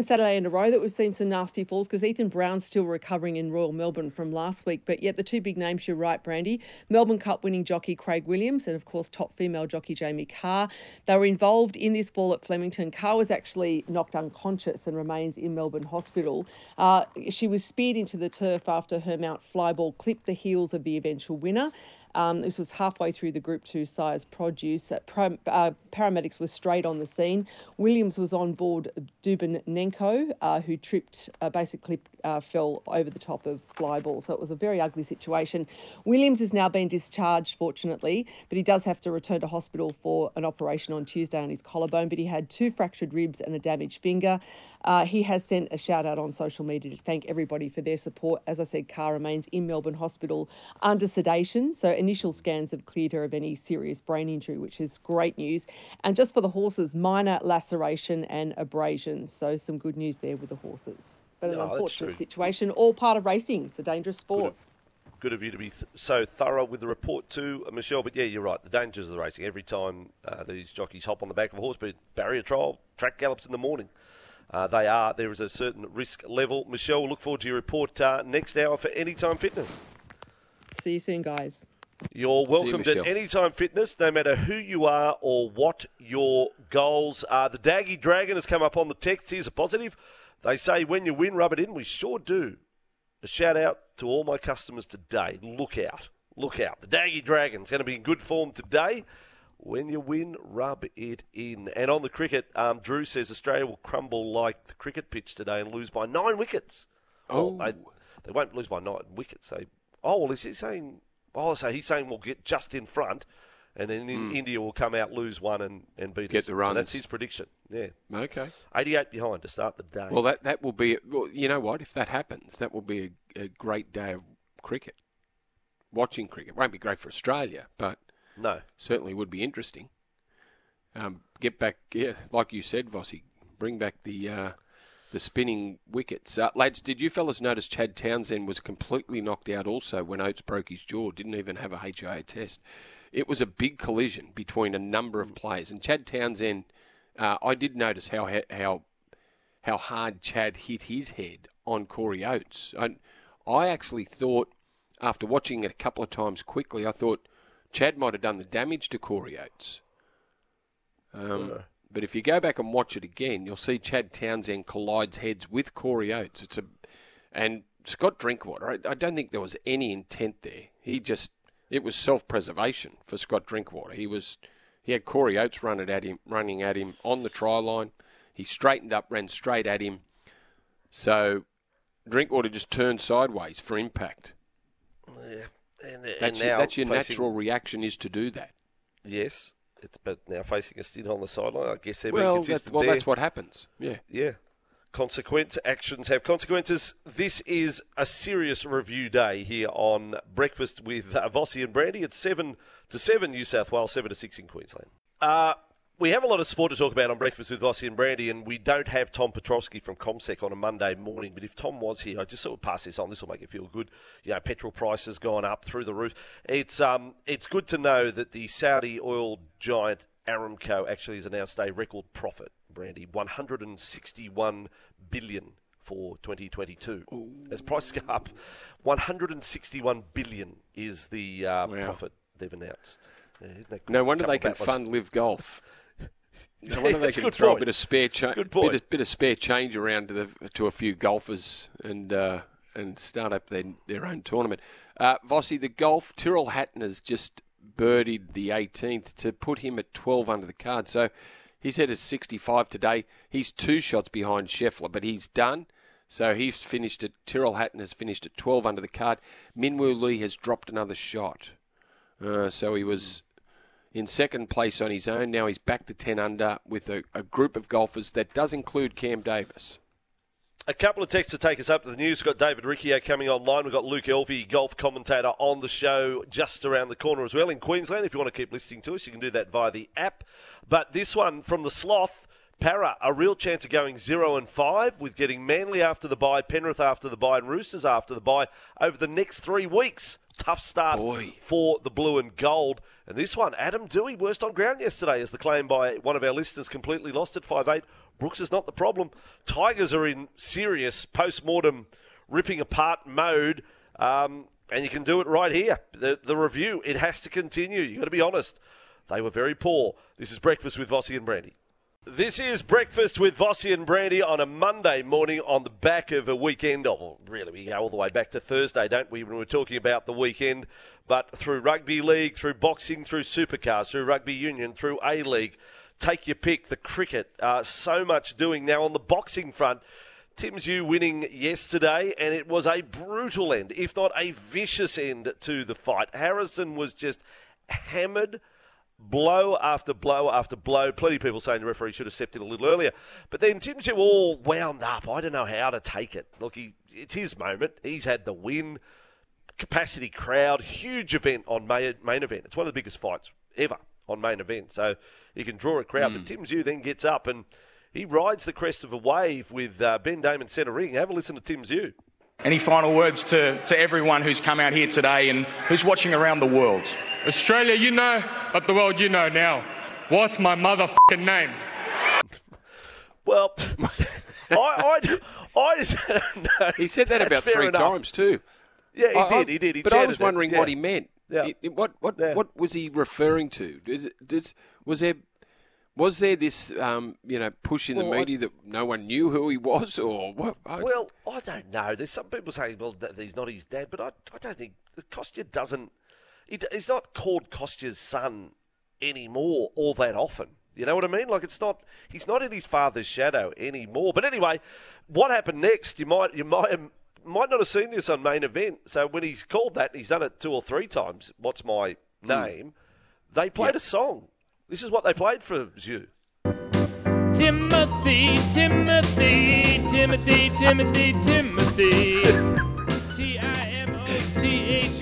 Saturday in a row that we've seen some nasty falls, because Ethan Brown's still recovering in Royal Melbourne from last week. But yet the two big names, you're right, Brandy, Melbourne Cup winning jockey Craig Williams and, of course, top female jockey Jamie Carr. They were involved in this fall at Flemington. Carr was actually knocked unconscious and remains in Melbourne Hospital. She was speared into the turf after her mount Flyball clipped the heels of the eventual winner. This was halfway through the Group 2 Sires Produce. Paramedics were straight on the scene. Williams was on board Dubinenko, who tripped, basically fell over the top of Flyball. So it was a very ugly situation. Williams has now been discharged, fortunately, but he does have to return to hospital for an operation on Tuesday on his collarbone. But he had two fractured ribs and a damaged finger. He has sent a shout out on social media to thank everybody for their support. As I said, Carr remains in Melbourne Hospital under sedation. So initial scans have cleared her of any serious brain injury, which is great news. And just for the horses, minor laceration and abrasions. So some good news there with the horses. But an unfortunate situation, all part of racing. It's a dangerous sport. Good of you to be so thorough with the report too, Michelle. But yeah, you're right. The dangers of the racing. Every time these jockeys hop on the back of a horse, but barrier trial, track gallops in the morning. There is a certain risk level. Michelle, we'll look forward to your report next hour for Anytime Fitness. See you soon, guys. You're welcomed at Anytime Fitness, no matter who you are or what your goals are. The Daggy Dragon has come up on the text. Here's a positive. They say when you win, rub it in. We sure do. A shout out to all my customers today. Look out. Look out. The Daggy Dragon's going to be in good form today. When you win, rub it in. And on the cricket, Drew says Australia will crumble like the cricket pitch today and lose by 9 wickets. Oh. Well, they won't lose by 9 wickets. He's saying we'll get just in front, and then India will come out, lose one, and beat us. Get the runs. So that's his prediction. Yeah. Okay. 88 behind to start the day. Well, that will be... Well, you know what? If that happens, that will be a great day of cricket. Watching cricket. Won't be great for Australia, but... No. Certainly would be interesting. Get back... Yeah, like you said, Vossi, bring back the spinning wickets. Lads, did you fellas notice Chad Townsend was completely knocked out also when Oates broke his jaw, didn't even have a HIA test? It was a big collision between a number of players. And Chad Townsend, I did notice how hard Chad hit his head on Corey Oates. I actually thought, after watching it a couple of times quickly, I thought Chad might have done the damage to Corey Oates. But if you go back and watch it again, you'll see Chad Townsend collides heads with Corey Oates. And Scott Drinkwater, I don't think there was any intent there. It was self-preservation for Scott Drinkwater. He had Corey Oates running at him on the try line. He straightened up, ran straight at him. So Drinkwater just turned sideways for impact. Yeah, that's your natural reaction is to do that. Yes. But now facing a stint on the sideline, I guess they're being consistent. Well, that's what happens. Yeah. Yeah. Actions have consequences. This is a serious review day here on Breakfast with Vossi and Brandy. It's 7-7 New South Wales, 7-6 in Queensland. We have a lot of sport to talk about on Breakfast with Vossi and Brandy, and we don't have Tom Petrosky from ComSec on a Monday morning. But if Tom was here, I'd just sort of pass this on. This will make you feel good. You know, petrol prices gone up through the roof. It's good to know that the Saudi oil giant Aramco actually has announced a record profit, Brandy, $161 billion for 2022. Ooh. As prices go up, $161 billion is the profit they've announced. Yeah, isn't that cool? No wonder they can fund Live Golf. No wonder they can throw a bit of spare change, around to a few golfers and start up their own tournament. Vossi, the golf, Tyrrell Hatton has just birdied the 18th to put him at 12 under the card. So he's headed 65 today. He's 2 shots behind Scheffler, but he's done. So Tyrrell Hatton has finished at 12 under the card. Min Woo Lee has dropped another shot. So he was in second place on his own. Now he's back to 10 under with a group of golfers that does include Cam Davis. A couple of texts to take us up to the news. We've got David Riccio coming online. We've got Luke Elvey, golf commentator, on the show just around the corner as well in Queensland. If you want to keep listening to us, you can do that via the app. But this one from the Sloth, Para, a real chance of going 0-5 with getting Manly after the bye, Penrith after the bye, and Roosters after the bye over the next 3 weeks. Tough start for the blue and gold. And this one, Adam Dewey, worst on ground yesterday, is the claim by one of our listeners, completely lost at 5'8". Brooks is not the problem. Tigers are in serious post-mortem ripping apart mode, and you can do it right here. The review, it has to continue. You've got to be honest. They were very poor. This is Breakfast with Vossi and Brandy. This is Breakfast with Vossi and Brandy on a Monday morning on the back of a weekend. Oh, really, we go all the way back to Thursday, don't we, when we're talking about the weekend. But through rugby league, through boxing, through supercars, through rugby union, through A-League, take your pick, the cricket, so much doing. Now on the boxing front, Tim Tszyu winning yesterday, and it was a brutal end, if not a vicious end to the fight. Harrison was just hammered. Blow after blow after blow. Plenty of people saying the referee should have stepped in a little earlier. But then Tim Tszyu all wound up. I don't know how to take it. Look, it's his moment. He's had the win. Capacity crowd. Huge event on main event. It's one of the biggest fights ever on main event. So he can draw a crowd. But Tim Tszyu then gets up and he rides the crest of a wave with Ben Damon centre ring. Have a listen to Tim Tszyu. Any final words to everyone who's come out here today and who's watching around the world? Australia, you know, but the world, you know now. What's my motherfucking name? Well, I just don't know. He said that about 3 times too. Yeah, he did. But I was wondering what he meant. Yeah. What was he referring to? Was there this push in the media that no one knew who he was, or what? Well, I don't know. There's some people saying, well, he's not his dad, but I don't think Kostya doesn't. He's not called Kostya's son anymore all that often. You know what I mean? Like, it's not, he's not in his father's shadow anymore. But anyway, what happened next? You might not have seen this on Main Event. So when he's called that, and he's done it two or three times, what's my name? They played a song. This is what they played for Tszyu. Timothy, Timothy, Timothy, Timothy, Timothy. Timothy.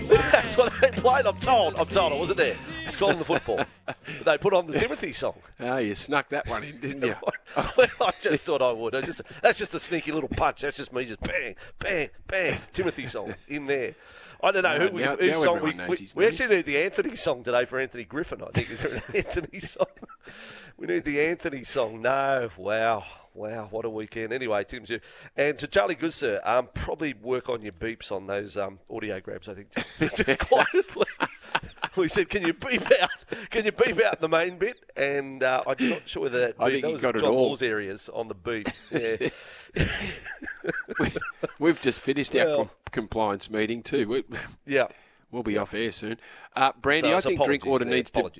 That's what they played. I'm told. I wasn't there. I was calling the football. But they put on the Timothy song. Oh, you snuck that one in, didn't you? Well, I just thought I would. That's just a sneaky little punch. That's just me just bang, bang, bang. Timothy song in there. I don't know whose song. We actually need the Anthony song today for Anthony Griffin, I think. Is there an Anthony song? We need the Anthony song. No. Wow, what a weekend. Anyway, Tim Tszyu. And to Charlie Goodsir, probably work on your beeps on those audio grabs, I think, just quietly. We said, can you beep out the main bit? And I'm not sure whether that beep. That was John Wall's areas on the beep. Yeah. We've just finished our compliance meeting too. We'll be off air soon. Brandy, I think Drinkwater needs to...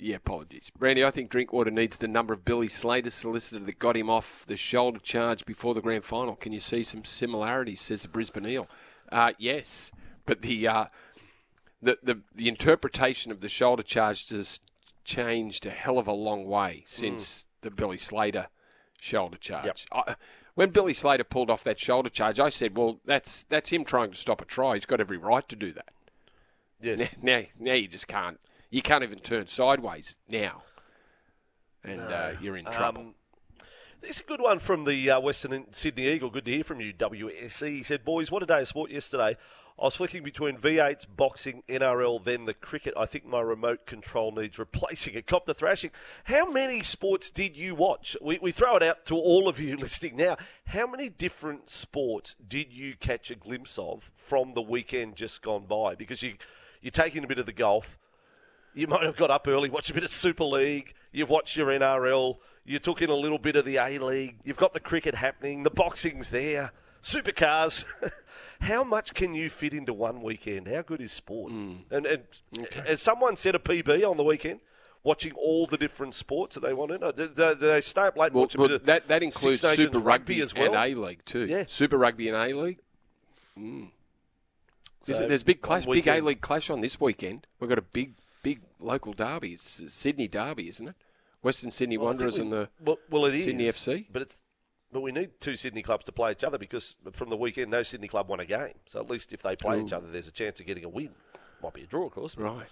Yeah, apologies. Brandy, I think Drinkwater needs the number of Billy Slater's solicitor that got him off the shoulder charge before the grand final. Can you see some similarities, says the Brisbane Eel. Yes, but the interpretation of the shoulder charge has changed a hell of a long way since the Billy Slater shoulder charge. Yep. When Billy Slater pulled off that shoulder charge, I said, well, that's him trying to stop a try. He's got every right to do that. Yes. Now you just can't. You can't even turn sideways now, and you're in trouble. There's a good one from the Western Sydney Eagle. Good to hear from you, WSE. He said, boys, what a day of sport yesterday. I was flicking between V8s, boxing, NRL, then the cricket. I think my remote control needs replacing. It copped the thrashing. How many sports did you watch? We throw it out to all of you listening now. How many different sports did you catch a glimpse of from the weekend just gone by? Because you're taking a bit of the golf. You might have got up early, watched a bit of Super League. You've watched your NRL. You took in a little bit of the A-League. You've got the cricket happening. The boxing's there. Supercars. How much can you fit into one weekend? How good is sport? And okay. Has someone set a PB on the weekend, watching all the different sports that they want to know? Do they stay up late and watch a bit of that includes Six Nations Super Rugby as well? And A-League too. Yeah. Super Rugby and A-League. So there's a big clash, big A-League clash on this weekend. We've got a big local derby. It's a Sydney derby, isn't it? Western Sydney Wanderers and the Sydney FC. But we need two Sydney clubs to play each other, because from the weekend, no Sydney club won a game. So at least if they play each other, there's a chance of getting a win. Might be a draw, of course. Right.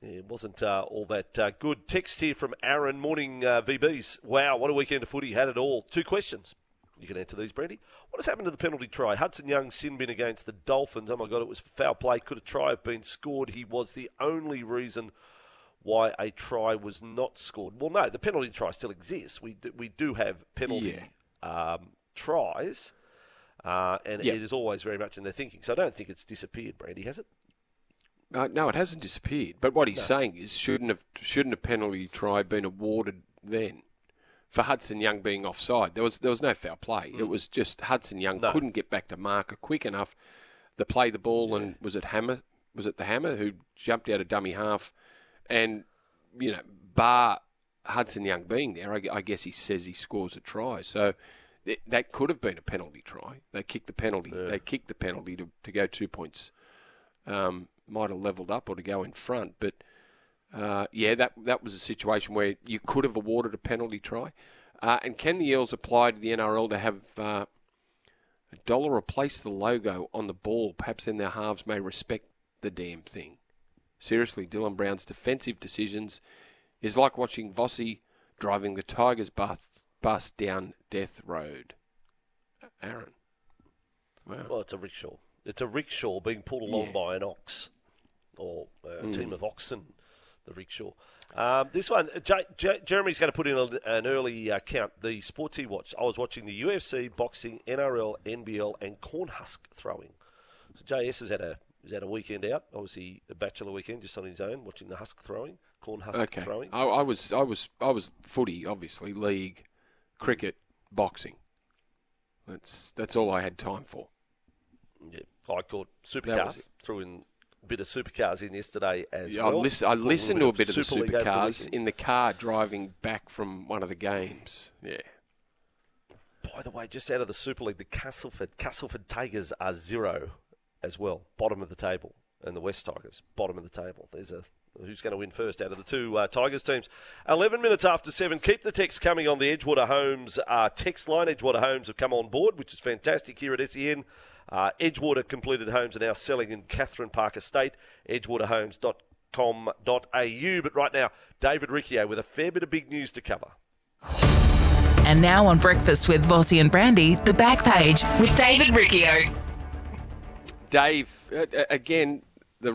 Yeah, it wasn't all that good. Text here from Aaron. Morning, VBs. Wow, what a weekend of footy. Had it all. Two questions. You can answer these, Brandy. What has happened to the penalty try? Hudson Young sin bin against the Dolphins. Oh, my God, it was foul play. Could a try have been scored? He was the only reason why a try was not scored. Well, no, the penalty try still exists. We do have penalty tries, and it is always very much in their thinking. So I don't think it's disappeared, Brandy, has it? No, it hasn't disappeared. But what he's saying is shouldn't a penalty try been awarded then? For Hudson Young being offside, there was no foul play. It was just Hudson Young couldn't get back to marker quick enough to play the ball, and was it the hammer who jumped out of dummy half, and bar Hudson Young being there, I guess he says he scores a try. So that could have been a penalty try. They kicked the penalty. Yeah. They kicked the penalty to go 2 points. Might have levelled up or to go in front, but. That was a situation where you could have awarded a penalty try. And can the Eels apply to the NRL to have a dollar replace the logo on the ball? Perhaps then their halves may respect the damn thing. Seriously, Dylan Brown's defensive decisions is like watching Vossi driving the Tigers bus down death road. Aaron. Wow. Well, it's a rickshaw. It's a rickshaw being pulled along by an ox or a team of oxen. The rickshaw. This one, Jeremy's going to put in an early count. The sports he watched. I was watching the UFC, boxing, NRL, NBL, and cornhusk throwing. So JS has had a He was at a weekend out, obviously a bachelor weekend, just on his own, watching the husk throwing, corn husk throwing. I was footy, obviously, league, cricket, boxing. That's all I had time for. Yeah, I caught supercars. Threw in a bit of supercars in yesterday as well. I listened to a bit of the supercars in the car driving back from one of the games. Yeah. By the way, just out of the Super League, the Castleford Tigers are 0 as well, bottom of the table, and the West Tigers, bottom of the table. There's a who's going to win first out of the two Tigers teams. 11 minutes after 7, keep the text coming on the Edgewater Homes text line. Edgewater Homes have come on board, which is fantastic here at SEN. Edgewater completed homes are now selling in Catherine Park Estate, edgewaterhomes.com.au. But right now, David Riccio with a fair bit of big news to cover. And now on Breakfast with Vossie and Brandy, the back page with David Riccio. Dave, again, the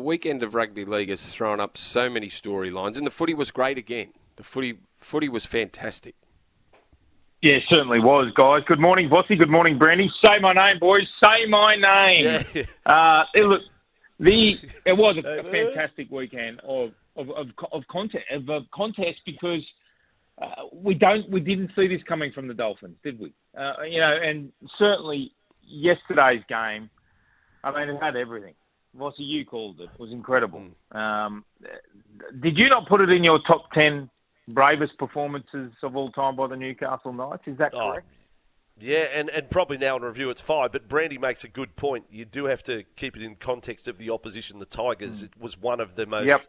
weekend of rugby league has thrown up so many storylines, and the footy was great again. The footy was fantastic. Yeah, certainly was, guys. Good morning, Vossie. Good morning, Brandy. Say my name, boys. Say my name. Yeah. It was a fantastic weekend of contest because. We didn't see this coming from the Dolphins, did we? And certainly yesterday's game. I mean, it had everything. Vossie, you called it. It was incredible. Did you not put it in your top 10 bravest performances of all time by the Newcastle Knights? Is that correct? Yeah, and probably now in review it's 5, but Brandy makes a good point. You do have to keep it in context of the opposition, the Tigers. It was one of the most... Yep.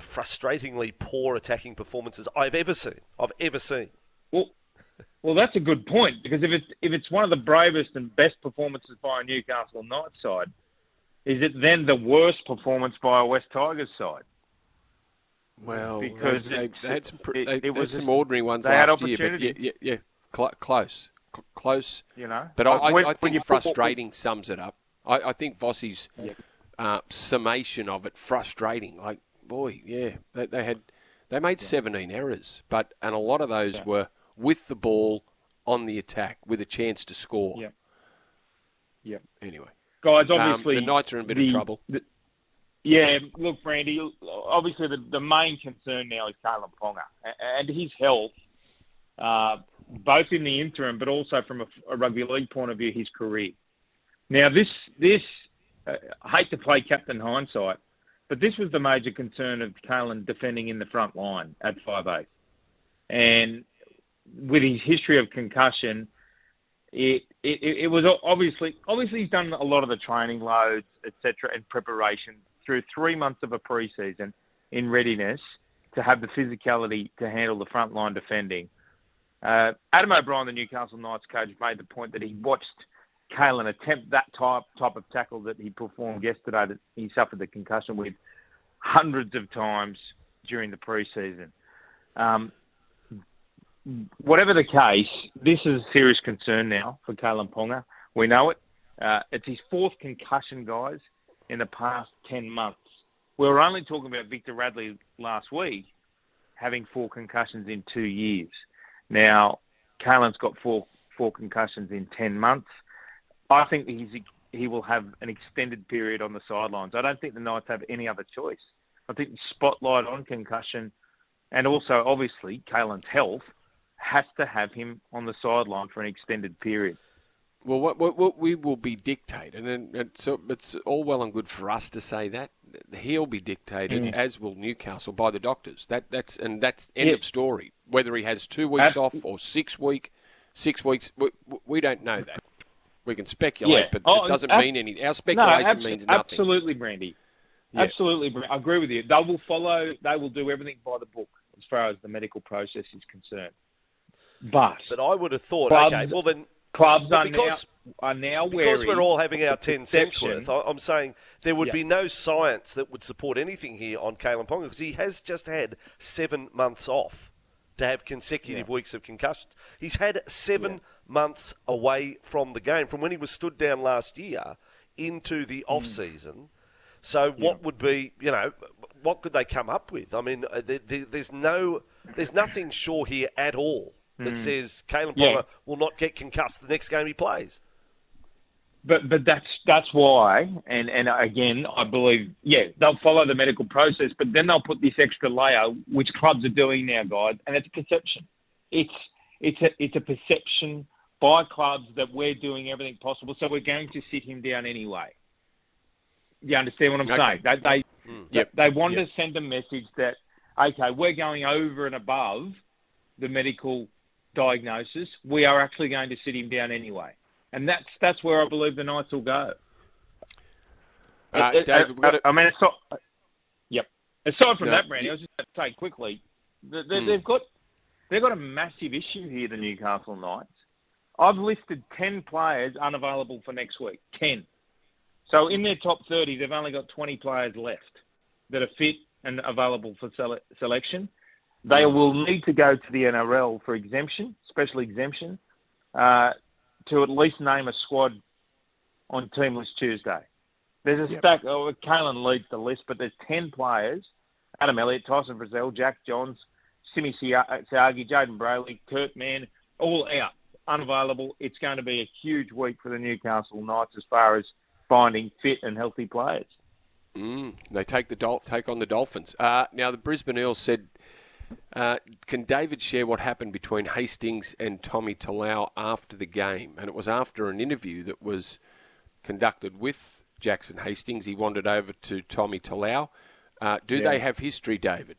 frustratingly poor attacking performances I've ever seen. Well, that's a good point, because if it's one of the bravest and best performances by a Newcastle Knights side, is it then the worst performance by a West Tigers side? Well, because they had some ordinary ones last year, but close. You know, but I think frustrating sums it up. I think Vossie's summation of it frustrating, like. Boy, yeah, they made 17 errors, and a lot of those were with the ball on the attack, with a chance to score. Yeah. Yeah. Anyway, guys, obviously the Knights are in a bit of trouble. Look, Brandy. Obviously, the main concern now is Kalyn Ponga and his health, both in the interim, but also from a rugby league point of view, his career. Now, this I hate to play Captain Hindsight. But this was the major concern of Kalyn defending in the front line at 5'8". And with his history of concussion, it was obviously he's done a lot of the training loads, etc., and preparation through 3 months of a pre-season in readiness to have the physicality to handle the front line defending. Adam O'Brien, the Newcastle Knights coach, made the point that he watched Kalyn attempt that type of tackle that he performed yesterday, that he suffered the concussion with, hundreds of times during the preseason. Whatever the case, this is a serious concern now for Kalyn Ponga. We know it. It's his fourth concussion, guys, in the past 10 months. We were only talking about Victor Radley last week having 4 concussions in 2 years. Now, Kalyn's got four concussions in 10 months. I think he will have an extended period on the sidelines. I don't think the Knights have any other choice. I think the spotlight on concussion and also, obviously, Kalyn's health has to have him on the sideline for an extended period. Well, what we will be dictated, and so it's all well and good for us to say that. He'll be dictated, as will Newcastle, by the doctors. That's end of story. Whether he has 2 weeks off or 6 weeks, we don't know that. We can speculate, but it doesn't mean anything. Our speculation means nothing. Absolutely, Brandy. Yeah. Absolutely, Brandy. I agree with you. They will follow. They will do everything by the book as far as the medical process is concerned. But I would have thought, clubs, okay, well then... Clubs are now wary... Because we're all having our 10 cents worth, I'm saying there would be no science that would support anything here on Kalyn Ponga, because he has just had 7 months off to have consecutive weeks of concussions. He's had 7 months away from the game, from when he was stood down last year into the off-season. So what would be, what could they come up with? I mean, there's nothing sure here at all that says Kalyn Ponga will not get concussed the next game he plays. But that's why, and again, I believe, yeah, they'll follow the medical process, but then they'll put this extra layer, which clubs are doing now, guys, and it's perception. It's a perception by clubs that we're doing everything possible, so we're going to sit him down anyway. You understand what I'm saying? They want to send a message that, okay, we're going over and above the medical diagnosis. We are actually going to sit him down anyway. And that's where I believe the Knights will go. David, Aside from that, Brandy, I was just going to say quickly, they've got a massive issue here, the Newcastle Knights. I've listed 10 players unavailable for next week. 10. So in their top 30, they've only got 20 players left that are fit and available for selection. They will need to go to the NRL for exemption, special exemption, to at least name a squad on Teamless Tuesday. There's a stack. Oh, Kalyn leads the list, but there's 10 players: Adam Elliott, Tyson Frizell, Jack Johns, Simi Siagi, Jaden Braley, Kurt Mann, all out, unavailable. It's going to be a huge week for the Newcastle Knights as far as finding fit and healthy players. They take on the Dolphins. Now, the Brisbane Eels said, can David share what happened between Hastings and Tommy Talau after the game? And it was after an interview that was conducted with Jackson Hastings. He wandered over to Tommy Talau. Do they have history, David?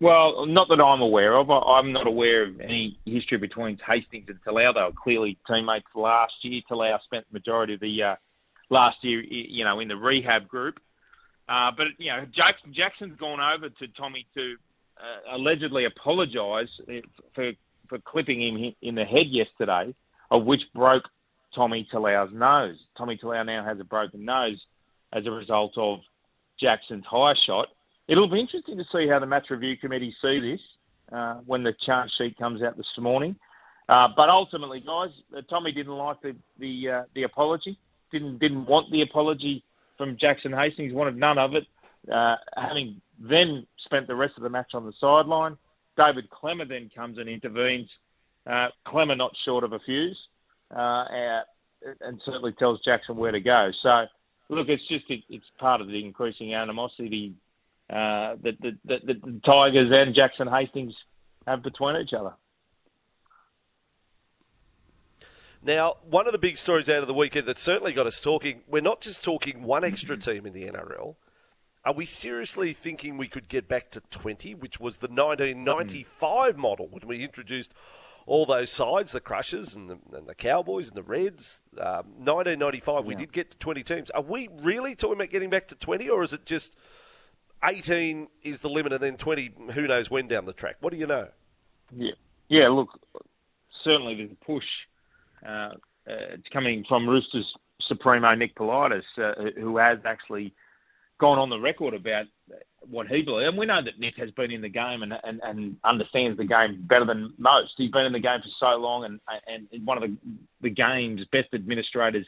Well, not that I'm aware of. I'm not aware of any history between Hastings and Talau. They were clearly teammates last year. Talau spent the majority of the last year, you know, in the rehab group. But, you know, Jackson's gone over to Tommy to allegedly apologise for clipping him in the head yesterday, of which broke Tommy Talau's nose. Tommy Talau now has a broken nose as a result of Jackson's high shot. It'll be interesting to see how the match review committee see this when the charge sheet comes out this morning. But ultimately, guys, Tommy didn't like the apology, didn't want the apology from Jackson Hastings, wanted none of it, having then spent the rest of the match on the sideline. David Clemmer then comes and intervenes. Clemmer not short of a fuse, and certainly tells Jackson where to go. So, look, it's part of the increasing animosity that the Tigers and Jackson Hastings have between each other. Now, one of the big stories out of the weekend that certainly got us talking, we're not just talking one extra team in the NRL. Are we seriously thinking we could get back to 20, which was the 1995 model when we introduced all those sides, the Crushers and the Cowboys and the Reds? 1995, we did get to 20 teams. Are we really talking about getting back to 20, or is it just 18 is the limit and then 20, who knows when down the track? What do you know? Yeah, look, certainly there's a push. It's coming from Roosters Supremo Nick Politis, who has actually gone on the record about what he believes. And we know that Nick has been in the game and understands the game better than most. He's been in the game for so long and one of the game's best administrators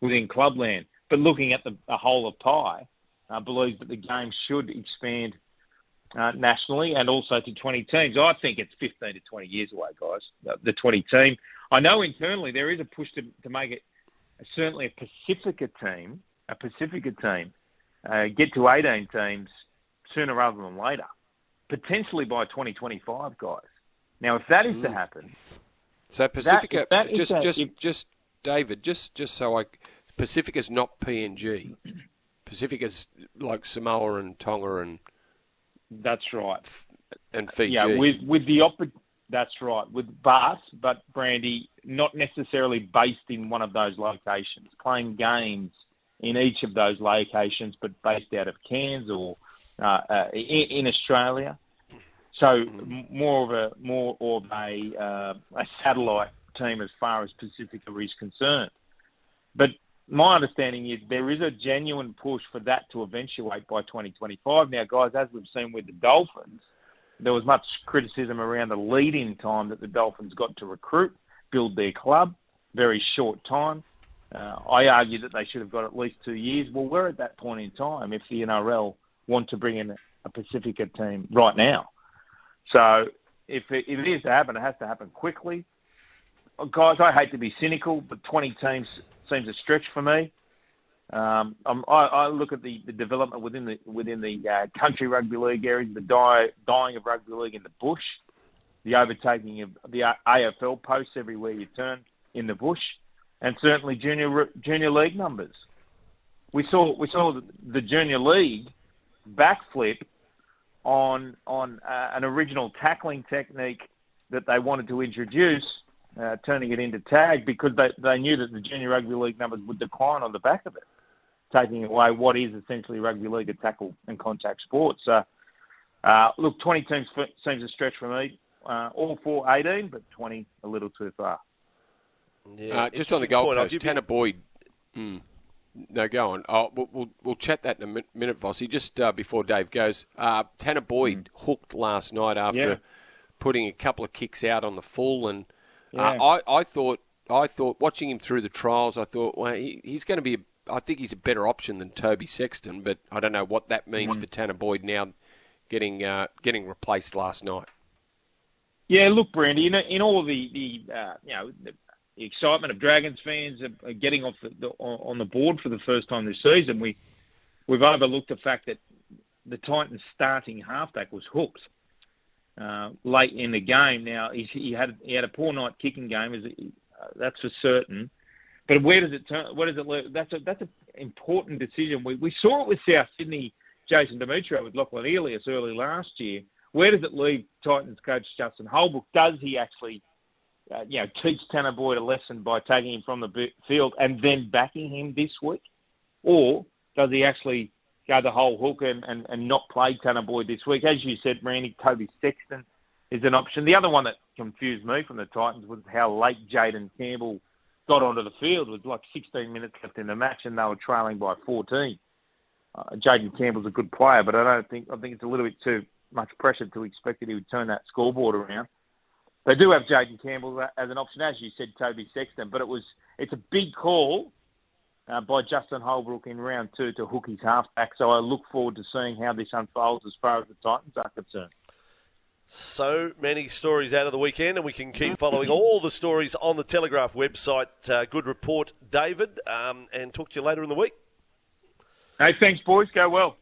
within clubland. But looking at the whole of pie, believes that the game should expand nationally and also to 20 teams. I think it's 15 to 20 years away, guys, the 20 team. I know internally there is a push to make it certainly a Pacifica team, get to 18 teams sooner rather than later, potentially by 2025, guys. Now, if that is to happen, so Pacifica, David, Pacifica's not PNG. Pacifica's like Samoa and Tonga and that's right, and Fiji. Yeah, with the opportunity. That's right, with Bass, but Brandy, not necessarily based in one of those locations, playing games in each of those locations, but based out of Cairns or in Australia. So more of a satellite team as far as Pacifica is concerned. But my understanding is there is a genuine push for that to eventuate by 2025. Now, guys, as we've seen with the Dolphins, there was much criticism around the lead-in time that the Dolphins got to recruit, build their club, very short time. I argue that they should have got at least 2 years. Well, we're at that point in time if the NRL want to bring in a Pacifica team right now. So if it is to happen, it has to happen quickly. guys, I hate to be cynical, but 20 teams seems a stretch for me. I look at the development within the country rugby league areas, the dying of rugby league in the bush, the overtaking of the AFL posts everywhere you turn in the bush, and certainly junior league numbers. We saw the junior league backflip on an original tackling technique that they wanted to introduce, turning it into tag, because they knew that the junior rugby league numbers would decline on the back of it, taking away what is essentially rugby league, a tackle and contact sport. So, look, 20 teams seems a stretch for me. All 4-18, but 20 a little too far. Yeah, just on the Gold Coast, Tanner Boyd. No, go on. We'll chat that in a minute, Vossie. Just before Dave goes, Tanner Boyd hooked last night after putting a couple of kicks out on the full, and I thought watching him through the trials, I thought, well, he's going to be. I think he's a better option than Toby Sexton, but I don't know what that means for Tanner Boyd now, getting replaced last night. Yeah, look, Brandy, in all the excitement of Dragons fans are getting off on the board for the first time this season, we've overlooked the fact that the Titans' starting halfback was hooked late in the game. Now he had a poor night kicking game, that's for certain. But where does it turn? What does it leave? That's an important decision. We saw it with South Sydney, Jason Demetrio with Lachlan Elias early last year. Where does it leave Titans coach Justin Holbrook? Does he actually? Teach Tanner Boyd a lesson by taking him from the field and then backing him this week? Or does he actually go the whole hook and not play Tanner Boyd this week? As you said, Randy, Toby Sexton is an option. The other one that confused me from the Titans was how late Jaden Campbell got onto the field. It was like 16 minutes left in the match and they were trailing by 14. Jaden Campbell's a good player, but I think it's a little bit too much pressure to expect that he would turn that scoreboard around. They do have Jaden Campbell as an option, as you said, Toby Sexton, but it's a big call by Justin Holbrook in round two to hook his halfback, so I look forward to seeing how this unfolds as far as the Titans are concerned. So many stories out of the weekend, and we can keep following all the stories on the Telegraph website. Good report, David, and talk to you later in the week. Hey, thanks, boys. Go well.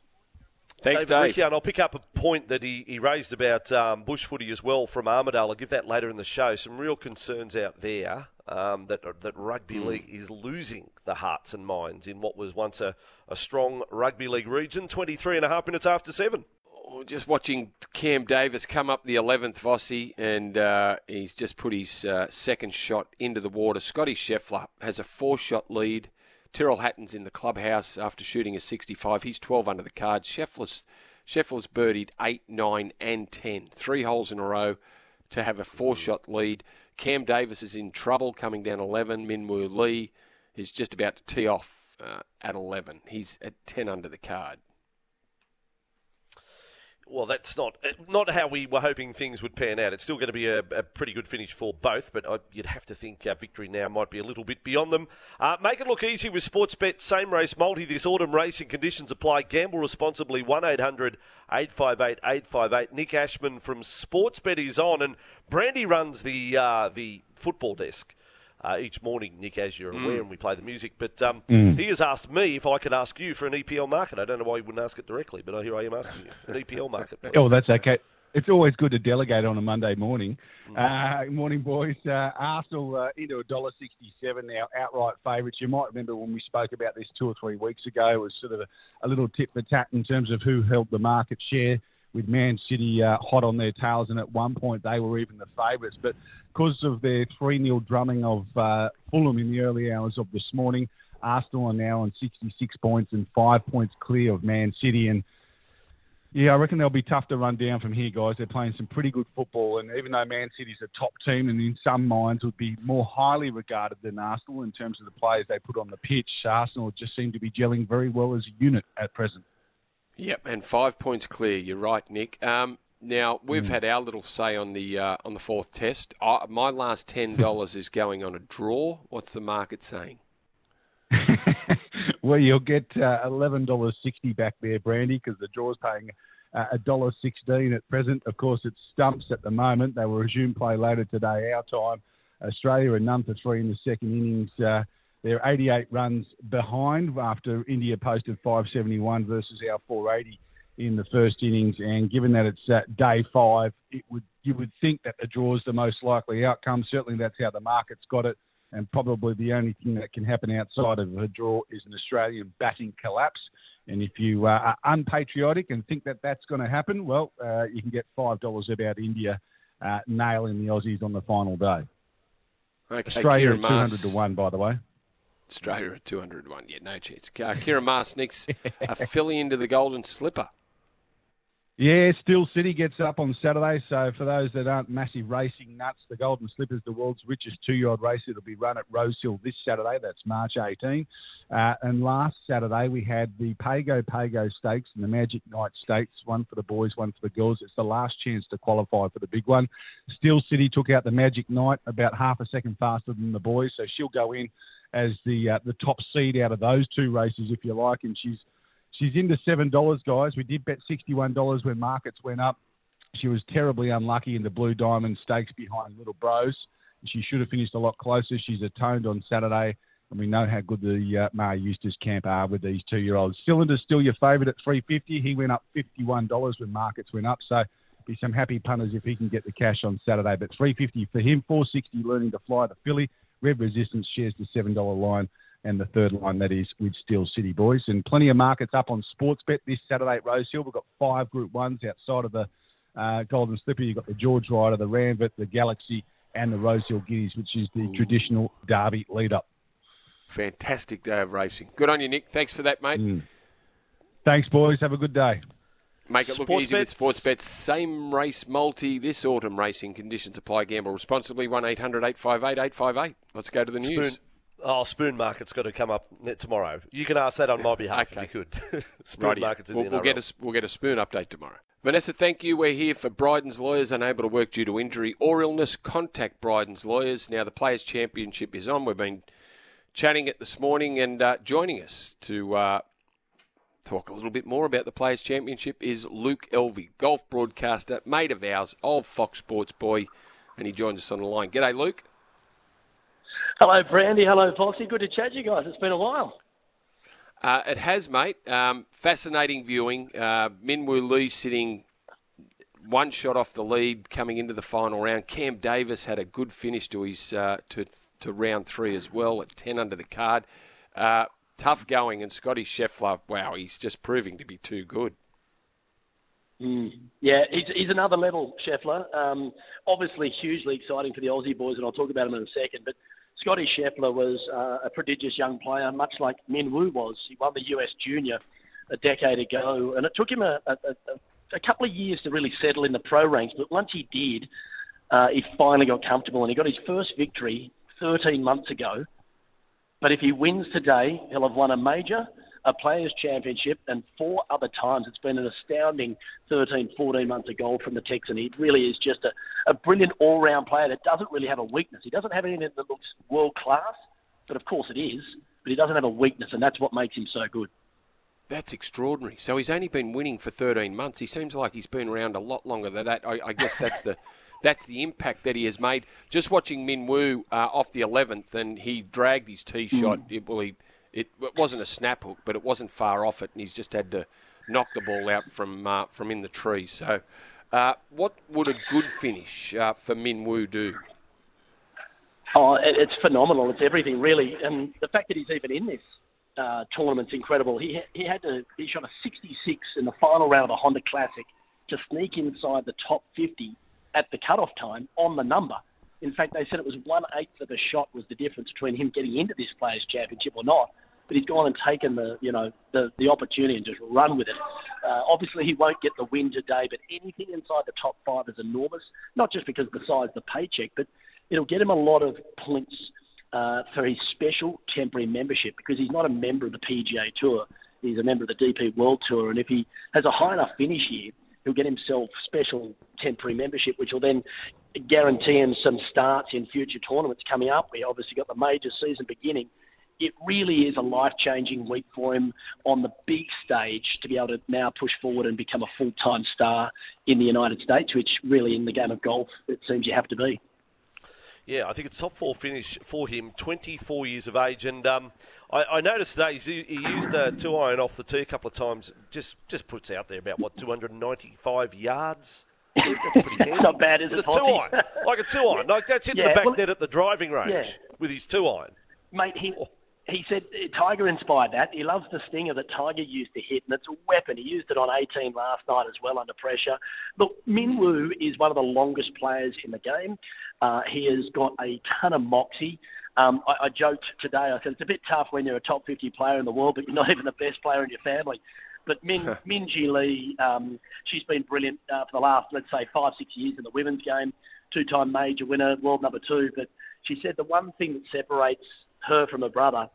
Thanks, Dave. Ricciard, I'll pick up a point that he raised about bush footy as well from Armidale. I'll give that later in the show. Some real concerns out there that rugby league is losing the hearts and minds in what was once a strong rugby league region. 23.5 minutes after 7. Oh, just watching Cam Davis come up the 11th, Vossie, and he's just put his second shot into the water. Scottie Scheffler has a 4-shot lead. Tyrrell Hatton's in the clubhouse after shooting a 65. He's 12 under the card. Scheffler's birdied 8, 9 and 10. 3 holes in a row to have a 4-shot lead. Cam Davis is in trouble coming down 11. Min Woo Lee is just about to tee off at 11. He's at 10 under the card. Well, that's not how we were hoping things would pan out. It's still going to be a pretty good finish for both, but you'd have to think victory now might be a little bit beyond them. Make it look easy with Sportsbet Same Race Multi this autumn. Racing conditions apply. Gamble responsibly. 1-800-858-858. Nick Ashman from Sportsbet is on, and Brandy runs the football desk each morning, Nick, as you're aware, and we play the music. But he has asked me if I could ask you for an EPL market. I don't know why you wouldn't ask it directly, but here I am asking you. An EPL market. Please. Oh, that's okay. It's always good to delegate on a Monday morning. Morning, boys. Arsenal into $1.67 now, outright favourites. You might remember when we spoke about this 2 or 3 weeks ago, it was sort of a little tit for tat in terms of who held the market share, with Man City hot on their tails, and at one point they were even the favourites. But because of their 3-0 drumming of Fulham in the early hours of this morning, Arsenal are now on 66 points and 5 points clear of Man City. And, I reckon they'll be tough to run down from here, guys. They're playing some pretty good football, and even though Man City's a top team and in some minds would be more highly regarded than Arsenal in terms of the players they put on the pitch, Arsenal just seem to be gelling very well as a unit at present. Yep, and 5 points clear. You're right, Nick. Now, we've had our little say on the fourth test. My last $10 is going on a draw. What's the market saying? Well, you'll get $11.60 back there, Brandy, because the draw's paying $1.16 at present. Of course, it's stumps at the moment. They will resume play later today, our time. Australia are none for three in the second innings. They're 88 runs behind after India posted 571 versus our 480 in the first innings. And given that it's day five, you would think that the draw is the most likely outcome. Certainly that's how the market's got it. And probably the only thing that can happen outside of a draw is an Australian batting collapse. And if you are unpatriotic and think that that's going to happen, well, you can get $5 about India nailing the Aussies on the final day. Okay, Australia at 200 to 1, by the way. Australia at 200 to 1. Yeah, no chance. Kieran Marsnick's a filly into the Golden Slipper. Yeah, Still City gets up on Saturday. So for those that aren't massive racing nuts, the Golden Slipper is the world's richest two-year-old race. It'll be run at Rosehill this Saturday. That's March 18. And last Saturday we had the Pago Pago Stakes and the Magic Night Stakes, one for the boys, one for the girls. It's the last chance to qualify for the big one. Still City took out the Magic Night about half a second faster than the boys, so she'll go in as the top seed out of those two races, if you like, and she's into $7, guys. We did bet $61 when markets went up. She was terribly unlucky in the Blue Diamond Stakes behind Little Bros. She should have finished a lot closer. She's atoned on Saturday, and we know how good the Mar Eustace camp are with these two-year-olds. Cylinder's still your favourite at $3.50. He went up $51 when markets went up, so be some happy punters if he can get the cash on Saturday. But $3.50 for him, $4.60 learning to fly the filly. Red Resistance shares the $7 line. And the third line, that is, with Steel City Boys. And plenty of markets up on Sportsbet this Saturday at Rosehill. We've got 5 Group 1s outside of the Golden Slipper. You've got the George Ryder, the Ranvert, the Galaxy, and the Rosehill Guineas, which is the traditional derby lead-up. Fantastic day of racing. Good on you, Nick. Thanks for that, mate. Thanks, boys. Have a good day. Make it look easy with Sportsbet. Same race multi this autumn. Racing conditions apply. Gamble responsibly. 1-800-858-858. Let's go to the news. Oh, Spoon Market's got to come up tomorrow. You can ask that on my behalf if you could. We'll get a Spoon update tomorrow. Vanessa, thank you. We're here for Bryden's Lawyers. Unable to work due to injury or illness, contact Bryden's Lawyers. Now, the Players' Championship is on. We've been chatting it this morning, and joining us to talk a little bit more about the Players' Championship is Luke Elvey, golf broadcaster, mate of ours, old Fox Sports boy, and he joins us on the line. G'day, Luke. Hello, Brandy. Hello, Foxy. Good to chat to you guys. It's been a while. It has, mate. Fascinating viewing. Min Woo Lee sitting one shot off the lead coming into the final round. Cam Davis had a good finish to his to round three as well at 10 under the card. Tough going. And Scottie Scheffler, wow, he's just proving to be too good. Yeah, he's another level, Scheffler. Obviously hugely exciting for the Aussie boys, and I'll talk about him in a second, but Scottie Scheffler was a prodigious young player, much like Min Woo was. He won the US Junior a decade ago, and it took him a couple of years to really settle in the pro ranks. But once he did, he finally got comfortable, and he got his first victory 13 months ago. But if he wins today, he'll have won a major, a Players' Championship, and 4 other times. It's been an astounding 13, 14 months of golf from the Texan. He really is just a brilliant all-round player that doesn't really have a weakness. He doesn't have anything that looks world-class, but of course it is, but he doesn't have a weakness, and that's what makes him so good. That's extraordinary. So he's only been winning for 13 months. He seems like he's been around a lot longer than that. I guess that's the... That's the impact that he has made. Just watching Min Woo off the 11th, and he dragged his tee shot. It wasn't a snap hook, but it wasn't far off it, and he's just had to knock the ball out from in the tree. So what would a good finish for Min Woo do? Oh, it's phenomenal. It's everything, really. And the fact that he's even in this tournament's incredible. He shot a 66 in the final round of the Honda Classic to sneak inside the top 50 at the cutoff time on the number. In fact, they said it was 1/8 of a shot was the difference between him getting into this Players' Championship or not. But he's gone and taken the opportunity and just run with it. Obviously, he won't get the win today, but anything inside the top 5 is enormous, not just because of the size of the paycheck, but it'll get him a lot of points for his special temporary membership, because he's not a member of the PGA Tour. He's a member of the DP World Tour, and if he has a high enough finish here, he'll get himself special temporary membership, which will then guarantee him some starts in future tournaments coming up. We obviously got the major season beginning. It really is a life-changing week for him on the big stage to be able to now push forward and become a full-time star in the United States, which really in the game of golf, it seems you have to be. Yeah, I think it's top four finish for him, 24 years of age. And I noticed today he used two iron off the tee a couple of times. Just puts out there about, what, 295 yards? Yeah, that's pretty handy. Not bad, is it? Like a two iron. Like that's hitting the back net at the driving range with his two iron. Mate, he said Tiger inspired that. He loves the stinger that Tiger used to hit, and it's a weapon. He used it on 18 last night as well under pressure. Look, Min Woo is one of the longest players in the game. He has got a ton of moxie. I joked today, I said, it's a bit tough when you're a top 50 player in the world, but you're not even the best player in your family. But Min Woo Lee, she's been brilliant for the last, let's say, 5-6 years in the women's game. Two-time major winner, world number 2. But she said the one thing that separates her from her brother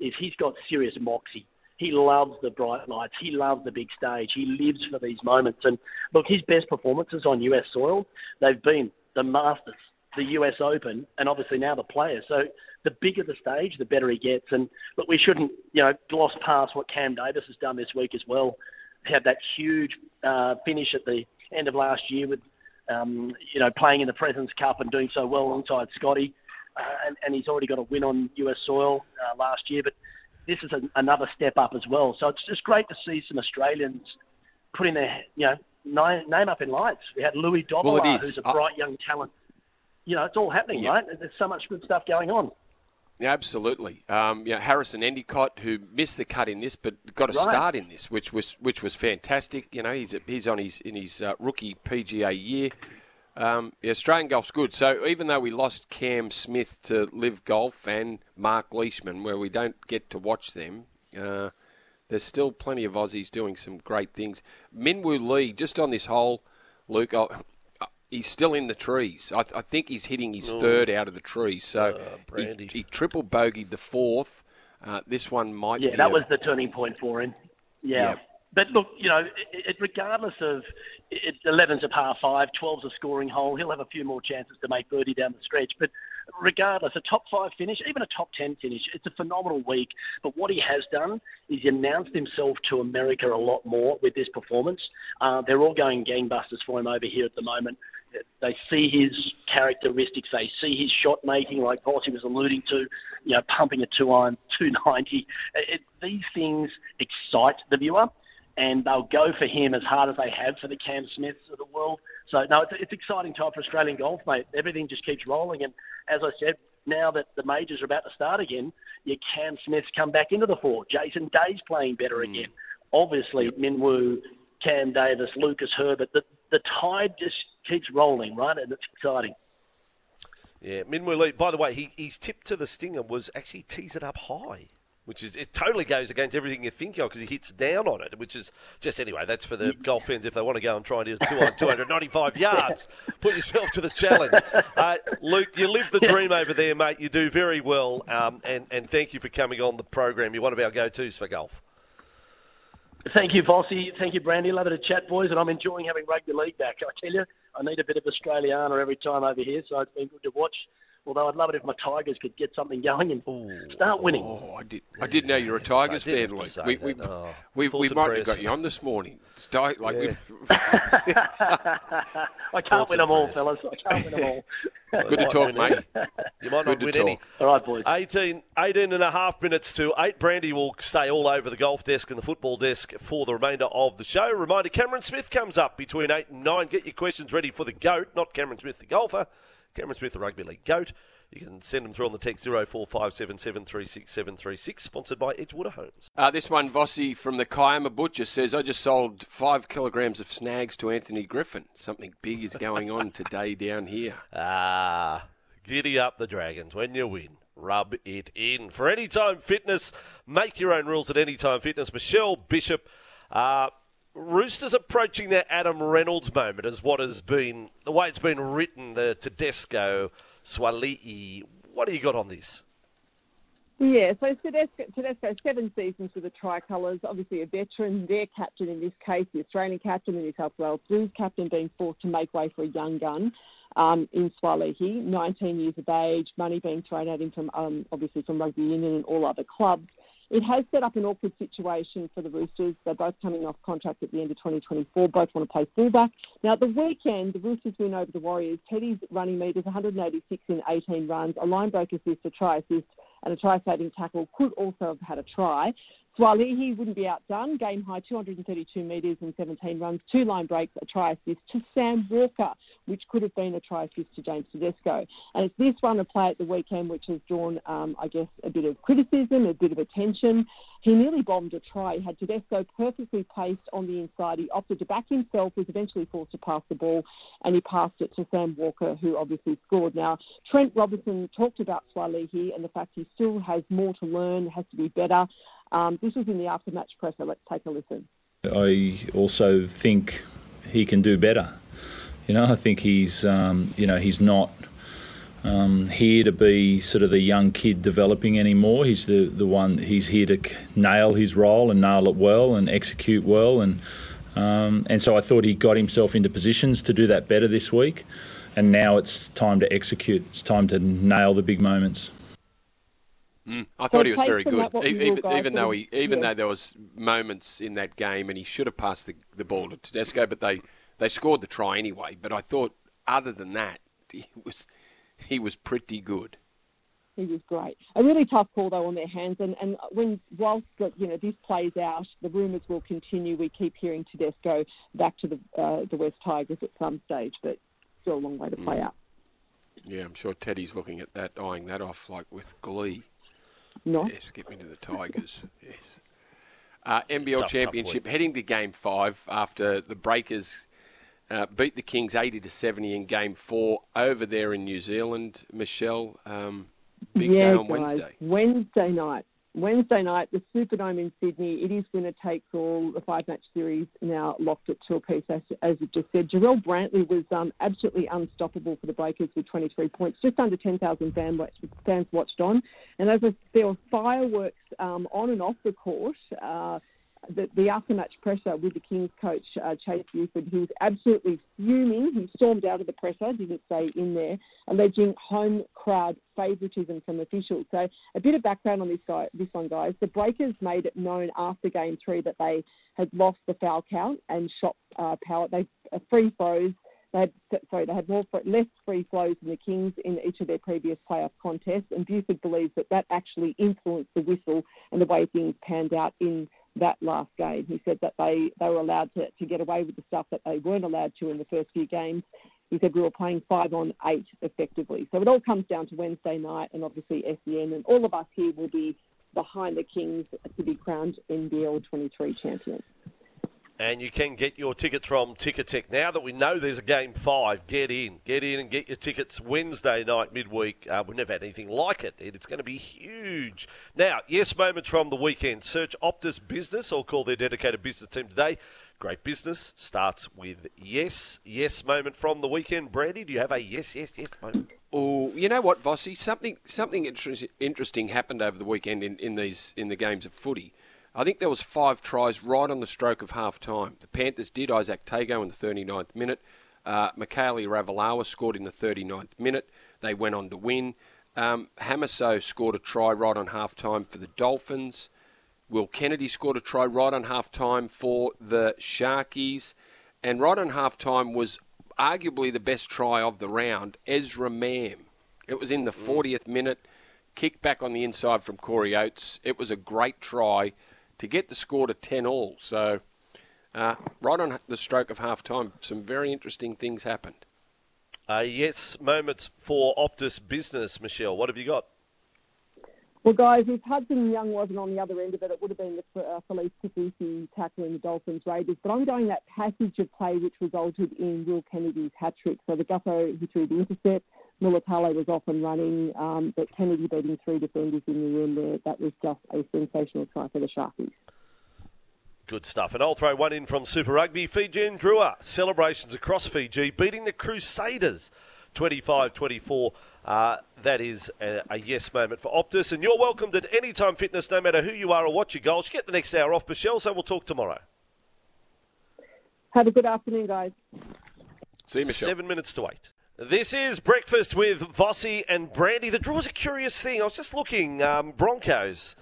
is he's got serious moxie. He loves the bright lights. He loves the big stage. He lives for these moments. And, look, his best performances on US soil, they've been the Masters, the US Open, and obviously now the Players. So the bigger the stage, the better he gets. And, look, we shouldn't, gloss past what Cam Davis has done this week as well. Had that huge finish at the end of last year with, playing in the President's Cup and doing so well alongside Scotty. And he's already got a win on US soil last year, but this is another step up as well. So it's just great to see some Australians putting their name up in lights. We had Louis Dobolar, who's a bright young talent. It's all happening, right? There's so much good stuff going on. Yeah, absolutely. Harrison Endicott, who missed the cut in this, but got a start in this, which was fantastic. He's in his rookie PGA year. Australian golf's good. So even though we lost Cam Smith to Live Golf and Mark Leishman, where we don't get to watch them, there's still plenty of Aussies doing some great things. Min Woo Lee, just on this hole, Luke, he's still in the trees. I think he's hitting his third out of the trees. So he triple bogeyed the fourth. This one might be... Yeah, that was the turning point for him. Yeah. But look, regardless of 11's a par 5, 12's a scoring hole, he'll have a few more chances to make birdie down the stretch. But regardless, a top 5 finish, even a top 10 finish, it's a phenomenal week. But what he has done is he announced himself to America a lot more with this performance. They're all going gangbusters for him over here at the moment. They see his characteristics. They see his shot making, like Bossy was alluding to, pumping a 2-iron, 290. These things excite the viewer. And they'll go for him as hard as they have for the Cam Smiths of the world. So, no, it's exciting time for Australian golf, mate. Everything just keeps rolling. And as I said, now that the majors are about to start again, your Cam Smiths come back into the fore. Jason Day's playing better again. Obviously, Min Woo, Cam Davis, Lucas Herbert. The tide just keeps rolling, right? And it's exciting. Yeah, Min Woo Lee, by the way, his tip to the stinger was actually tease it up high. Which is, it totally goes against everything you think of because he hits down on it, which is just, anyway, that's for the golf fans if they want to go and try and do 295 yards. Put yourself to the challenge. Luke, you live the dream over there, mate. You do very well. And thank you for coming on the program. You're one of our go-tos for golf. Thank you, Bossy. Thank you, Brandy. Love it to chat, boys. And I'm enjoying having rugby league back. I tell you, I need a bit of Australiana every time over here, so it's been good to watch. Although I'd love it if my Tigers could get something going and start winning. Oh, I did know you're a Tigers fan, Luke. We might have got you on this morning. I can't win them all, fellas. I can't win them all. Good to talk, mate. You might not win any. All right, boys. 18 and a half minutes to 8. Brandy will stay all over the golf desk and the football desk for the remainder of the show. Reminder, Cameron Smith comes up between 8 and 9. Get your questions ready for the GOAT, not Cameron Smith the golfer. Cameron Smith, the Rugby League GOAT. You can send them through on the text 0457736736, sponsored by Edgewater Homes. This one, Vossi from the Kiama Butcher says, I just sold 5 kilograms of snags to Anthony Griffin. Something big is going on today down here. Giddy up the Dragons when you win. Rub it in. For Anytime Fitness, make your own rules at Anytime Fitness. Michelle Bishop, Roosters approaching their Adam Reynolds moment is what has been, the way it's been written, the Tedesco, Suaalii. What do you got on this? Yeah, so Tedesco, 7 seasons with the tricolours, obviously a veteran, their captain in this case, the Australian captain, the New South Wales Blues captain being forced to make way for a young gun in Suaalii, 19 years of age, money being thrown at him from obviously from rugby union and all other clubs. It has set up an awkward situation for the Roosters. They're both coming off contract at the end of 2024. Both want to play fullback. Now, at the weekend, the Roosters win over the Warriors. Teddy's running metre is 186 in 18 runs. A line break assist, a try assist, and a try-saving tackle. Could also have had a try. Suaalii, he wouldn't be outdone. Game high, 232 metres and 17 runs. 2 line breaks, a try assist to Sam Walker, which could have been a try assist to James Tedesco. And it's this run of play at the weekend which has drawn, I guess, a bit of criticism, a bit of attention. He nearly bombed a try. He had Tedesco perfectly placed on the inside. He opted to back himself, was eventually forced to pass the ball, and he passed it to Sam Walker, who obviously scored. Now, Trent Robertson talked about Suaalii here and the fact he still has more to learn, has to be better. This was in the after-match presser. Let's take a listen. I also think he can do better. You know, I think he's, he's not here to be sort of the young kid developing anymore. He's the one. He's here to nail his role and nail it well and execute well. And so I thought he got himself into positions to do that better this week. And now it's time to execute. It's time to nail the big moments. I thought he was very good, even though there was moments in that game and he should have passed the ball to Tedesco, but they scored the try anyway. But I thought, other than that, he was pretty good. He was great. A really tough call, though, on their hands. And whilst this plays out, the rumours will continue. We keep hearing Tedesco back to the West Tigers at some stage, but still a long way to play out. Yeah, I'm sure Teddy's looking at that, eyeing that off like with glee. No. Yes, get me to the Tigers. Yes. NBL Championship tough heading to Game 5 after the Breakers beat the Kings 80-70 in Game 4 over there in New Zealand. Michelle, big day on Wednesday. Wednesday night, the Superdome in Sydney. It is winner takes all. The 5-match series now locked at 2 apiece, as we've just said. Jarrell Brantley was absolutely unstoppable for the Breakers with 23 points. Just under 10,000 fans watched on. And there were fireworks on and off the court. The after-match pressure with the Kings coach, Chase Buford, he was absolutely fuming. He stormed out of the presser, didn't stay in there, alleging home crowd favouritism from officials. So a bit of background on this one, guys. The Breakers made it known after Game 3 that they had lost the foul count and shot power. They free throws. They had less free flows than the Kings in each of their previous playoff contests, and Buford believes that actually influenced the whistle and the way things panned out in that last game. He said that they were allowed to get away with the stuff that they weren't allowed to in the first few games. He said we were playing 5-on-8 effectively. So it all comes down to Wednesday night, and obviously SEN, and all of us here will be behind the Kings to be crowned NBL 23 champions. And you can get your tickets from Ticketek. Now that we know there's a Game 5, get in and get your tickets Wednesday night midweek. We've never had anything like it. It's going to be huge. Now, yes moments from the weekend. Search Optus Business or call their dedicated business team today. Great business starts with yes. Yes moment from the weekend. Brandy, do you have a yes moment? Oh, you know what, Vossi? Something interesting happened over the weekend in the games of footy. I think there was 5 tries right on the stroke of half-time. The Panthers did. Isaac Tago in the 39th minute. Mikaeli Ravalawa scored in the 39th minute. They went on to win. Hamaso scored a try right on half-time for the Dolphins. Will Kennedy scored a try right on half-time for the Sharkies. And right on half-time was arguably the best try of the round, Ezra Mam. It was in the 40th minute. Kick back on the inside from Corey Oates. It was a great try to get the score to 10-all. So right on the stroke of half-time, some very interesting things happened. Yes, moments for Optus Business, Michelle. What have you got? Well, guys, if Hudson Young wasn't on the other end of it, it would have been the Felice Kifisi tackle in the Dolphins Raiders. But I'm going that passage of play which resulted in Will Kennedy's hat-trick. So the Gutho, he threw the intercept. Mulatalo was off and running, but Kennedy beating 3 defenders in the end there. That was just a sensational try for the Sharkies. Good stuff. And I'll throw one in from Super Rugby. Fiji and Drua. Celebrations across Fiji, beating the Crusaders 25-24. That is a yes moment for Optus. And you're welcomed at Anytime Fitness, no matter who you are or what your goals. Get the next hour off, Michelle, so we'll talk tomorrow. Have a good afternoon, guys. See you, Michelle. 7 minutes to 8. This is Breakfast with Vossi and Brandy. The draw's a curious thing. I was just looking. Broncos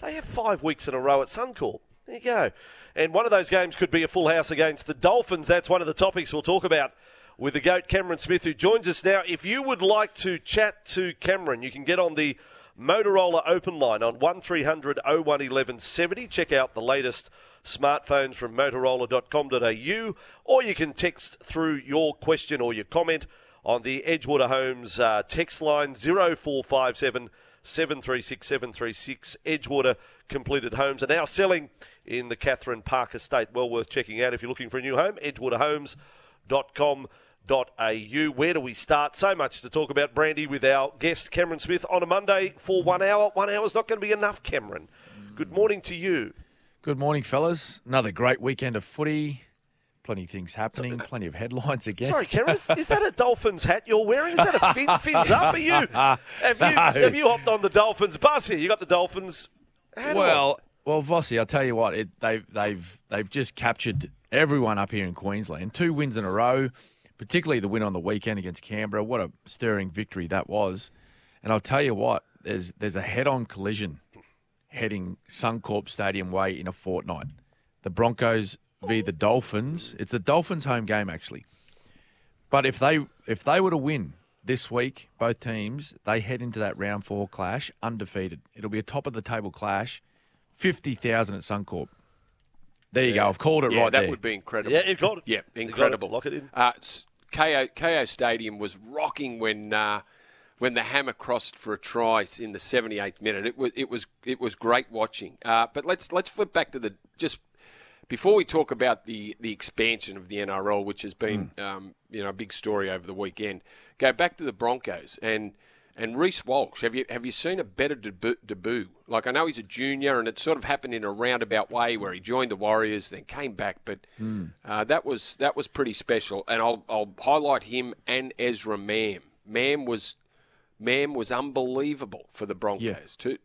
They have 5 weeks in a row at Suncorp. There you go. And one of those games could be a full house against the Dolphins. That's one of the topics we'll talk about with the GOAT, Cameron Smith, who joins us now. If you would like to chat to Cameron, you can get on the Motorola open line on 1300 01 1170. Check out the latest smartphones from motorola.com.au, or you can text through your question or your comment on the Edgewater Homes text line 0457 736 736. Edgewater Completed Homes are now selling in the Katherine Park Estate. Well worth checking out if you're looking for a new home. edgewaterhomes.com.au. Where do we start? So much to talk about, Brandy, with our guest Cameron Smith on a Monday for 1 hour. 1 hour's not going to be enough, Cameron. Good morning to you. Good morning, fellas. Another great weekend of footy. Plenty of things happening, plenty of headlines again. Sorry, Cameron, is that a Dolphins hat you're wearing? Is that a fins up? Are you, have you hopped on the Dolphins bus here? You got the Dolphins hat on. Well, Vossie, I'll tell you what, they've just captured everyone up here in Queensland. 2 wins in a row, particularly the win on the weekend against Canberra. What a stirring victory that was. And I'll tell you what, there's a head-on collision heading Suncorp Stadium way in a fortnight. The Broncos via the Dolphins. It's the Dolphins' home game, actually. But if they were to win this week, both teams, they head into that round 4 clash undefeated. It'll be a top-of-the-table clash, 50,000 at Suncorp. There you go. I've called it right there. Yeah, that would be incredible. Yeah, you've got it. Yeah, incredible. Lock it in. KO Stadium was rocking when the hammer crossed for a try in the 78th minute. It was great watching. But let's flip back to before we talk about the expansion of the NRL, which has been a big story over the weekend, go back to the Broncos and Reece Walsh. Have you seen a better debut? Like, I know he's a junior, and it sort of happened in a roundabout way where he joined the Warriors, then came back, but that was pretty special. And I'll highlight him and Ezra Mam. Mam was unbelievable for the Broncos too.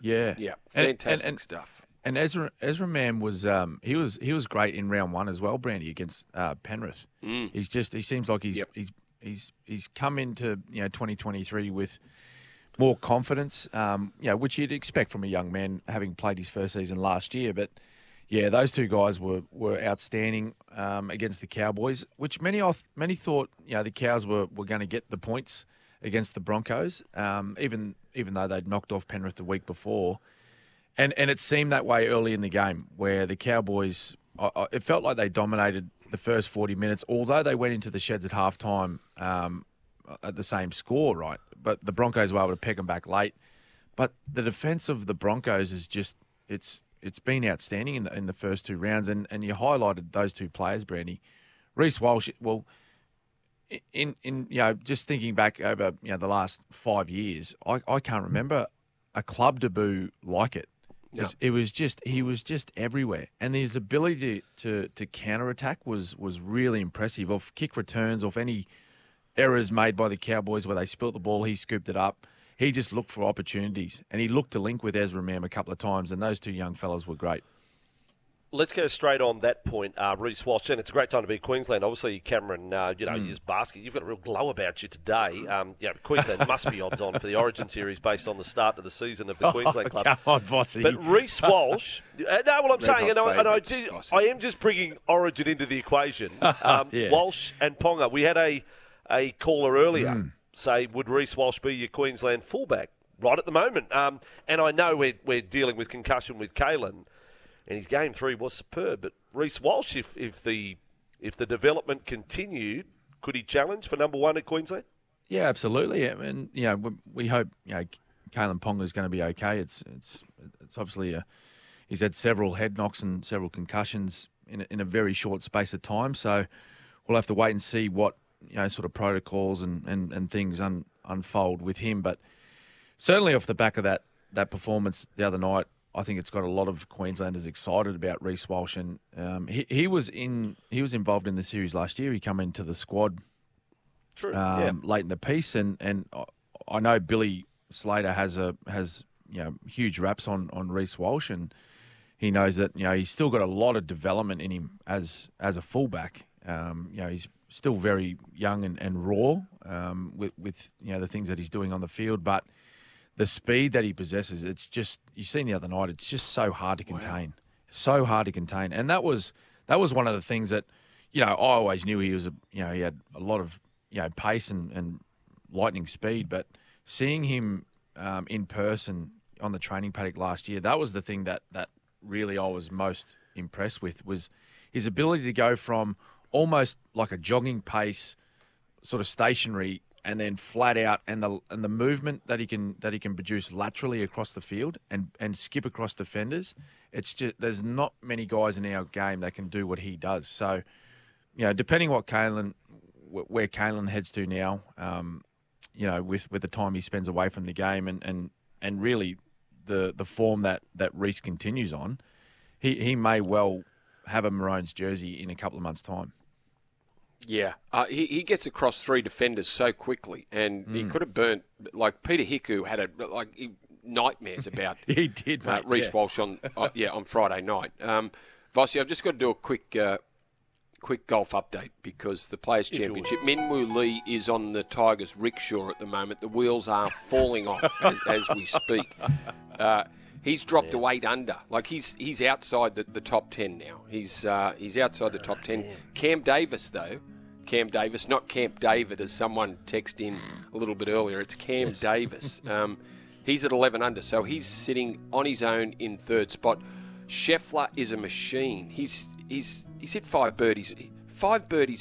Yeah, yeah, fantastic and stuff. And Ezra Mam was he was great in round 1 as well, Brandy, against Penrith. He seems like he's come into 2023 with more confidence, which you'd expect from a young man having played his first season last year. But yeah, those two guys were outstanding against the Cowboys, which many thought the Cows were going to get the points against the Broncos, even though they'd knocked off Penrith the week before. And it seemed that way early in the game, where the Cowboys, it felt like they dominated the first 40 minutes, although they went into the sheds at halftime at the same score, right? But the Broncos were able to peg them back late. But the defence of the Broncos is just, it's been outstanding in the first 2 rounds. And you highlighted those 2 players, Brandy. Reece Walsh, well, just thinking back over the last 5 years, I can't remember a club debut like it. No. It was just, he was just everywhere, and his ability to counter-attack was really impressive. Off kick returns, off any errors made by the Cowboys where they spilt the ball, he scooped it up. He just looked for opportunities, and he looked to link with Ezra Mam a couple of times, and those 2 young fellas were great. Let's go straight on that point, Reece Walsh, and it's a great time to be Queensland. Obviously, Cameron, his basket, you've got a real glow about you today. Queensland must be odds on for the Origin Series based on the start of the season of the Queensland club. Come on, Bossy. But Reece Walsh, I am just bringing Origin into the equation. Walsh and Ponga. We had a caller earlier say, would Reece Walsh be your Queensland fullback right at the moment? And I know we're dealing with concussion with Kalyn. And his game 3 was superb. But Reece Walsh, if the development continued, could he challenge for number 1 at Queensland? Yeah, absolutely. And we hope Kalyn Ponga is going to be okay. It's obviously he's had several head knocks and several concussions in a very short space of time. So we'll have to wait and see what sort of protocols and things unfold with him. But certainly off the back of that performance the other night, I think it's got a lot of Queenslanders excited about Reece Walsh, and he was involved in the series last year. He came into the squad late in the piece, and I know Billy Slater has huge raps on Reece Walsh, and he knows that he's still got a lot of development in him as a fullback. He's still very young and raw with the things that he's doing on the field, but the speed that he possesses, it's just, you've seen the other night, it's just so hard to contain. Wow. So hard to contain. And that was one of the things that, you know, I always knew he was, he had a lot of, pace and lightning speed, but seeing him in person on the training paddock last year, that was the thing that really I was most impressed with, was his ability to go from almost like a jogging pace, sort of stationary, and then flat out, and the movement that he can produce laterally across the field and skip across defenders. It's just, there's not many guys in our game that can do what he does. So, depending where Kalyn heads to now, with the time he spends away from the game and really the form that Reece continues on, he may well have a Maroons jersey in a couple of months' time. Yeah, he gets across three defenders so quickly, and he could have burnt, like Peter Hiku had nightmares about. He did, mate. Reece Walsh on Friday night. Vossi, I've just got to do a quick golf update because the Players Championship. Min Woo Lee is on the Tigers rickshaw at the moment. The wheels are falling off as we speak. He's dropped to 8 under. Like he's outside the top 10 now. He's outside the top 10. Damn. Cam Davis, not Camp David, as someone texted in a little bit earlier. It's Cam Davis. He's at 11 under, so he's sitting on his own in third spot. Scheffler is a machine. He's hit 5 birdies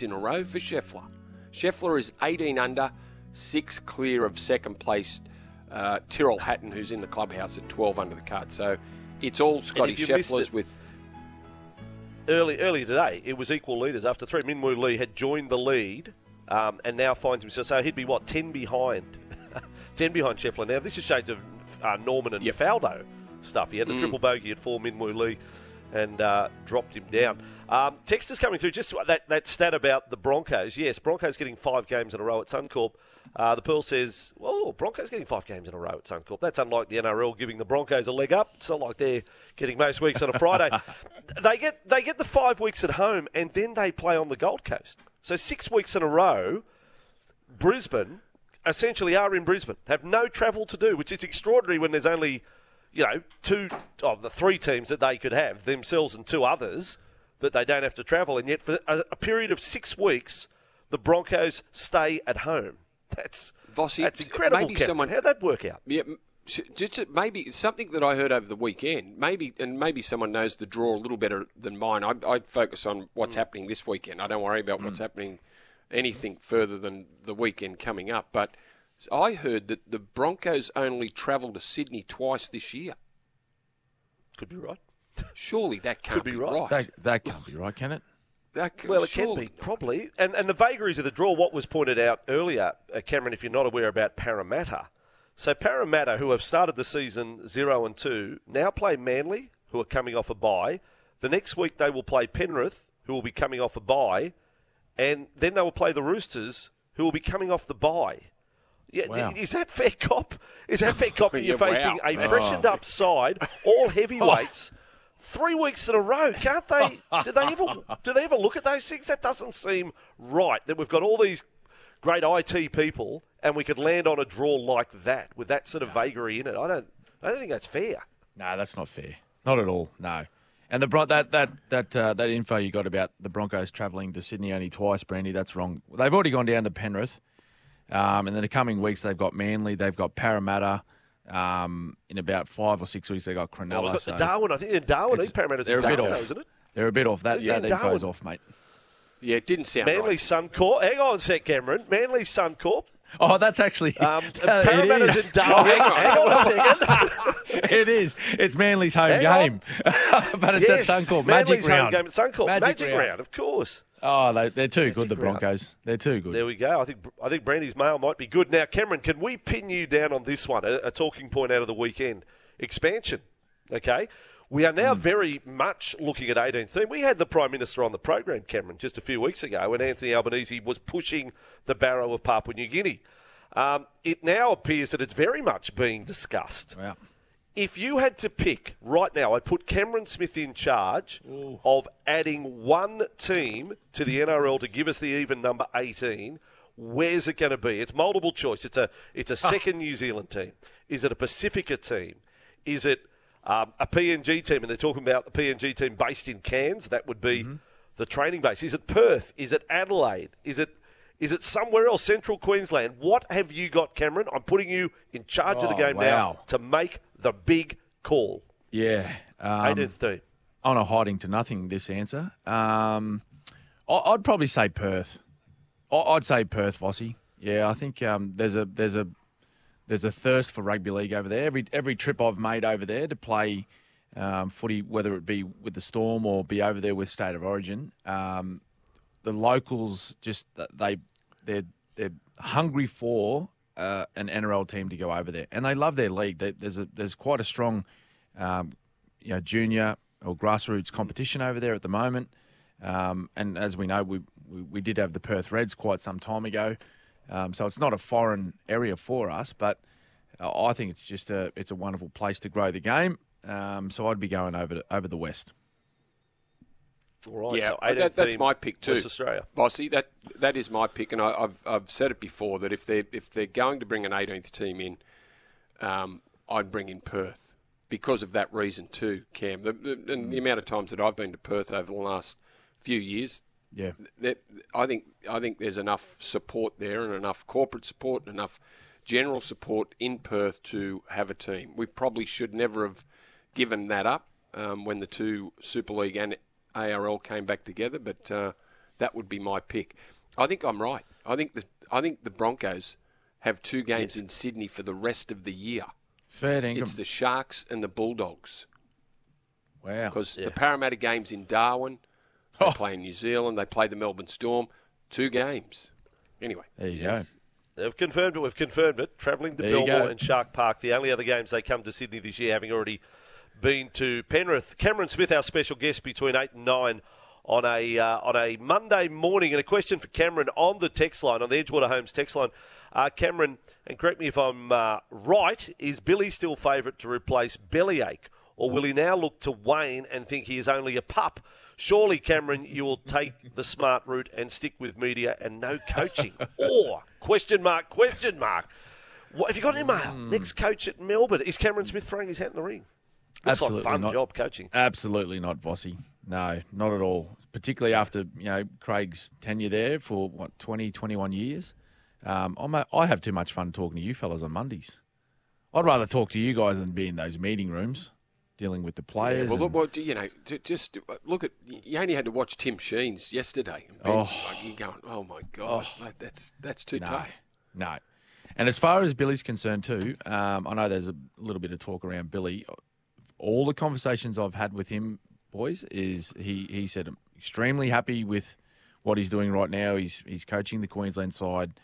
in a row for Scheffler. Scheffler is 18 under, 6 clear of second place. Tyrrell Hatton, who's in the clubhouse at 12 under the card. So it's all Scottie Scheffler's with... Earlier today, it was equal leaders after 3. Min Woo Lee had joined the lead and now finds himself... So he'd be, 10 behind? 10 behind Scheffler. Now, this is shades of Norman and Faldo stuff. He had the triple bogey at 4, Min Woo Lee, and dropped him down. Text is coming through. Just that stat about the Broncos. Yes, Broncos getting 5 games in a row at Suncorp. The Pearl says, Broncos getting 5 games in a row at Suncorp. That's unlike the NRL giving the Broncos a leg up. It's not like they're getting most weeks on a Friday. They get the 5 weeks at home, and then they play on the Gold Coast. So 6 weeks in a row, Brisbane essentially are in Brisbane, have no travel to do, which is extraordinary when there's only... 2 of the 3 teams that they could have, themselves and 2 others, that they don't have to travel. And yet for a period of 6 weeks, the Broncos stay at home. That's incredible, maybe someone, how'd that work out? Yeah, maybe something that I heard over the weekend, maybe someone knows the draw a little better than mine. I focus on what's happening this weekend. I don't worry about what's happening anything further than the weekend coming up. But I heard that the Broncos only travelled to Sydney twice this year. Could be right. Surely that can't be right. That can't be right, can it? It can be, probably. And the vagaries of the draw, what was pointed out earlier, Cameron, if you're not aware about Parramatta. So Parramatta, who have started the season 0-2, now play Manly, who are coming off a bye. The next week they will play Penrith, who will be coming off a bye. And then they will play the Roosters, who will be coming off the bye. Yeah, wow. Is that fair cop? Is that fair cop that you're facing a freshened up side, all heavyweights, 3 weeks in a row? Can't they? Do they ever look at those things? That doesn't seem right. That we've got all these great IT people, and we could land on a draw like that with that sort of vagary in it. I don't think that's fair. No, that's not fair. Not at all. No. And that info you got about the Broncos travelling to Sydney only twice, Brandy. That's wrong. They've already gone down to Penrith. And in the coming weeks, they've got Manly, they've got Parramatta. In about 5 or 6 weeks, they've got Cronulla. Well, Darwin, I think they're in Darwin. Parramatta's in Darwin, isn't it? They're a bit off. That info's off, mate. Yeah, it didn't sound Manly, right. Suncorp. Hang on a sec, Cameron. Manly, Suncorp. Oh, that's actually... Parramatta's in Darwin. Hang on a second. It is. It's Manly's home game. But it's at Suncorp. Manly's home game at Suncorp. Magic round, of course. Oh, they're too good, the Broncos. They're too good. There we go. I think Brandy's mail might be good. Now, Cameron, can we pin you down on this one, a talking point out of the weekend? Expansion, okay? We are now very much looking at 18th. We had the Prime Minister on the program, Cameron, just a few weeks ago when Anthony Albanese was pushing the barrow of Papua New Guinea. It now appears that it's very much being discussed. Wow. If you had to pick right now, I put Cameron Smith in charge of adding one team to the NRL to give us the even number 18. Where's it going to be? It's multiple choice. It's a second New Zealand team. Is it a Pacifica team? Is it a PNG team? And they're talking about the PNG team based in Cairns. That would be the training base. Is it Perth? Is it Adelaide? Is it somewhere else, Central Queensland? What have you got, Cameron? I'm putting you in charge of the game now to make the big call. Yeah. 18th team. On a hiding to nothing, this answer. I'd probably say Perth. I'd say Perth, Vossie. Yeah, I think there's a thirst for rugby league over there. Every trip I've made over there to play footy, whether it be with the Storm or be over there with State of Origin, the locals just they're hungry for an NRL team to go over there, and they love their league. There's quite a strong junior or grassroots competition over there at the moment. And as we know, we did have the Perth Reds quite some time ago, so it's not a foreign area for us. But I think it's just a wonderful place to grow the game. So I'd be going over the West. All right, yeah, so that's my pick too, West Australia. Bossy, that is my pick, and I've said it before that if they're going to bring an 18th team in, I'd bring in Perth because of that reason too, Cam. And the amount of times that I've been to Perth over the last few years. Yeah, I think there's enough support there and enough corporate support and enough general support in Perth to have a team. We probably should never have given that up when the two Super League and ARL came back together, but that would be my pick. I think I'm right. I think the Broncos have two games in Sydney for the rest of the year. Fair dinkum. It's the Sharks and the Bulldogs. Wow. Because the Parramatta game's in Darwin. They play in New Zealand. They play the Melbourne Storm. Two games. Anyway. There you go. They've confirmed it. We've confirmed it. Travelling to Belmore and Shark Park. The only other games they come to Sydney this year, having already been to Penrith. Cameron Smith, our special guest, between 8 and 9 on a Monday morning. And a question for Cameron on the text line, on the Edgewater Homes text line. Cameron, and correct me if I'm right, is Billy still favourite to replace Bellyache? Or will he now look to Wayne and think he is only a pup? Surely, Cameron, you will take the smart route and stick with media and no coaching. Or, question mark. What, have you got an email? Next coach at Melbourne. Is Cameron Smith throwing his hat in the ring? Looks absolutely like a fun job coaching. Absolutely not, Vossie. No, not at all. Particularly after Craig's tenure there for, 21 years. I have too much fun talking to you fellas on Mondays. I'd rather talk to you guys than be in those meeting rooms. Dealing with the players. Just look at. You only had to watch Tim Sheen's yesterday. And you're going, oh my God, that's too tough. No. And as far as Billy's concerned too, I know there's a little bit of talk around Billy. All the conversations I've had with him, boys, is he said I'm extremely happy with what he's doing right now. He's coaching the Queensland side,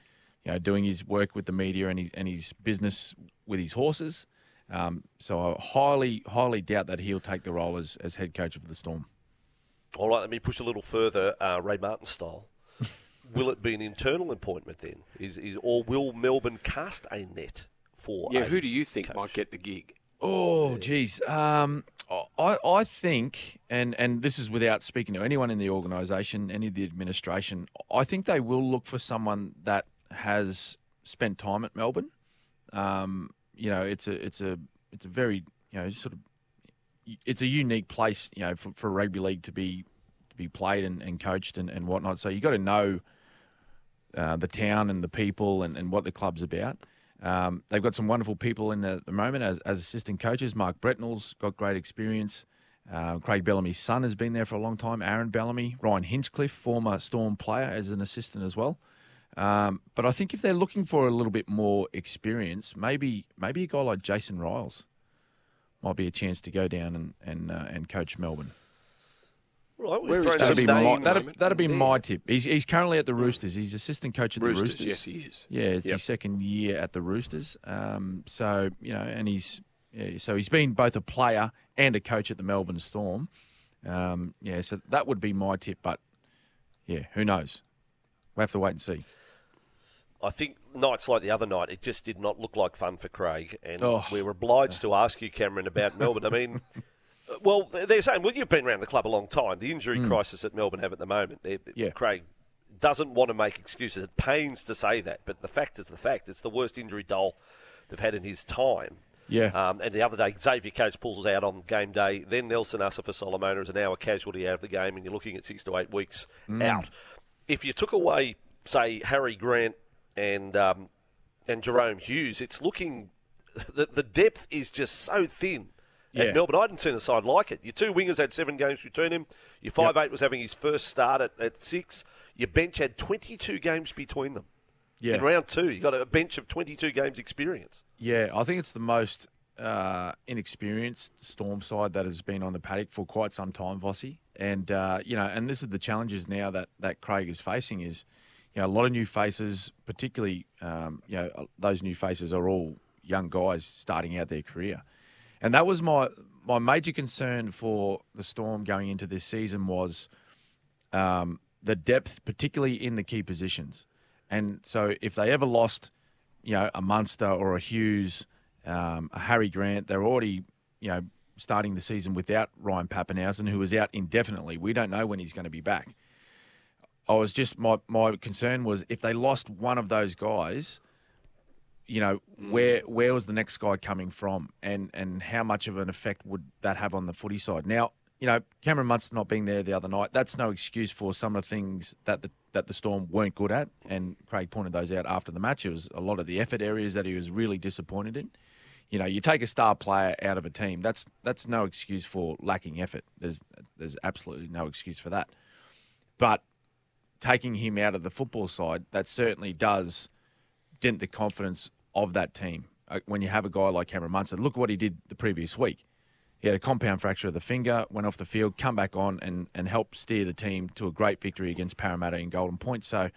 doing his work with the media and his business with his horses. So I highly doubt that he'll take the role as head coach of the Storm. All right, let me push a little further, Ray Martin style. Will it be an internal appointment then? Or will Melbourne cast a net for? Yeah, who do you think coach might get the gig? Oh, geez, I think, and this is without speaking to anyone in the organisation, any of the administration. I think they will look for someone that has spent time at Melbourne. It's a very it's a unique place for rugby league to be played and coached and whatnot. So you got to know the town and the people and what the club's about. They've got some wonderful people in the moment as assistant coaches. Mark Bretnell's got great experience. Craig Bellamy's son has been there for a long time. Aaron Bellamy, Ryan Hinchcliffe, former Storm player, as an assistant as well. But I think if they're looking for a little bit more experience, maybe a guy like Jason Riles might be a chance to go down and coach Melbourne. Right, that'd be my tip. He's currently at the Roosters. He's assistant coach at the Roosters. Yes, he is. Yeah, it's his second year at the Roosters. And he's been both a player and a coach at the Melbourne Storm. So that would be my tip. But yeah, who knows? We have to wait and see. I think nights like the other night, it just did not look like fun for Craig. And we were obliged to ask you, Cameron, about Melbourne. I mean, well, they're saying, well, you've been around the club a long time. The injury crisis that Melbourne have at the moment, Craig doesn't want to make excuses. It pains to say that, but the fact is the fact. It's the worst injury dole they've had in his time. Yeah. And the other day, Xavier Coates pulls out on game day. Then Nelson Asafo-Solomona is an hour casualty out of the game, and you're looking at 6 to 8 weeks out. If you took away, say, Harry Grant and Jahrome Hughes, it's looking the depth is just so thin. Yeah. And Melbourne, I didn't see a side like it. Your two wingers had 7 games to return him. Your 5'8 was having his first start at 6. Your bench had 22 games between them. Yeah. In round 2, you got a bench of 22 games experience. Yeah, I think it's the most inexperienced Storm side that has been on the paddock for quite some time, Vossie. And, you know, and this is the challenges now that Craig is facing is, you know, a lot of new faces, particularly, you know, those new faces are all young guys starting out their career. And that was my major concern for the Storm going into this season was the depth, particularly in the key positions. And so if they ever lost, you know, a Munster or a Hughes, a Harry Grant, they're already, you know, starting the season without Ryan Pappenhausen, who is out indefinitely. We don't know when he's going to be back. I was just my concern was if they lost one of those guys, you know, where was the next guy coming from and how much of an effect would that have on the footy side? Now, you know, Cameron Munster not being there the other night, that's no excuse for some of the things that the Storm weren't good at, and Craig pointed those out after the match. It was a lot of the effort areas that he was really disappointed in. You know, you take a star player out of a team, that's no excuse for lacking effort. There's absolutely no excuse for that. But taking him out of the football side, that certainly does dent the confidence of that team. When you have a guy like Cameron Munster, look what he did the previous week. He had a compound fracture of the finger, went off the field, come back on and helped steer the team to a great victory against Parramatta in Golden Point. So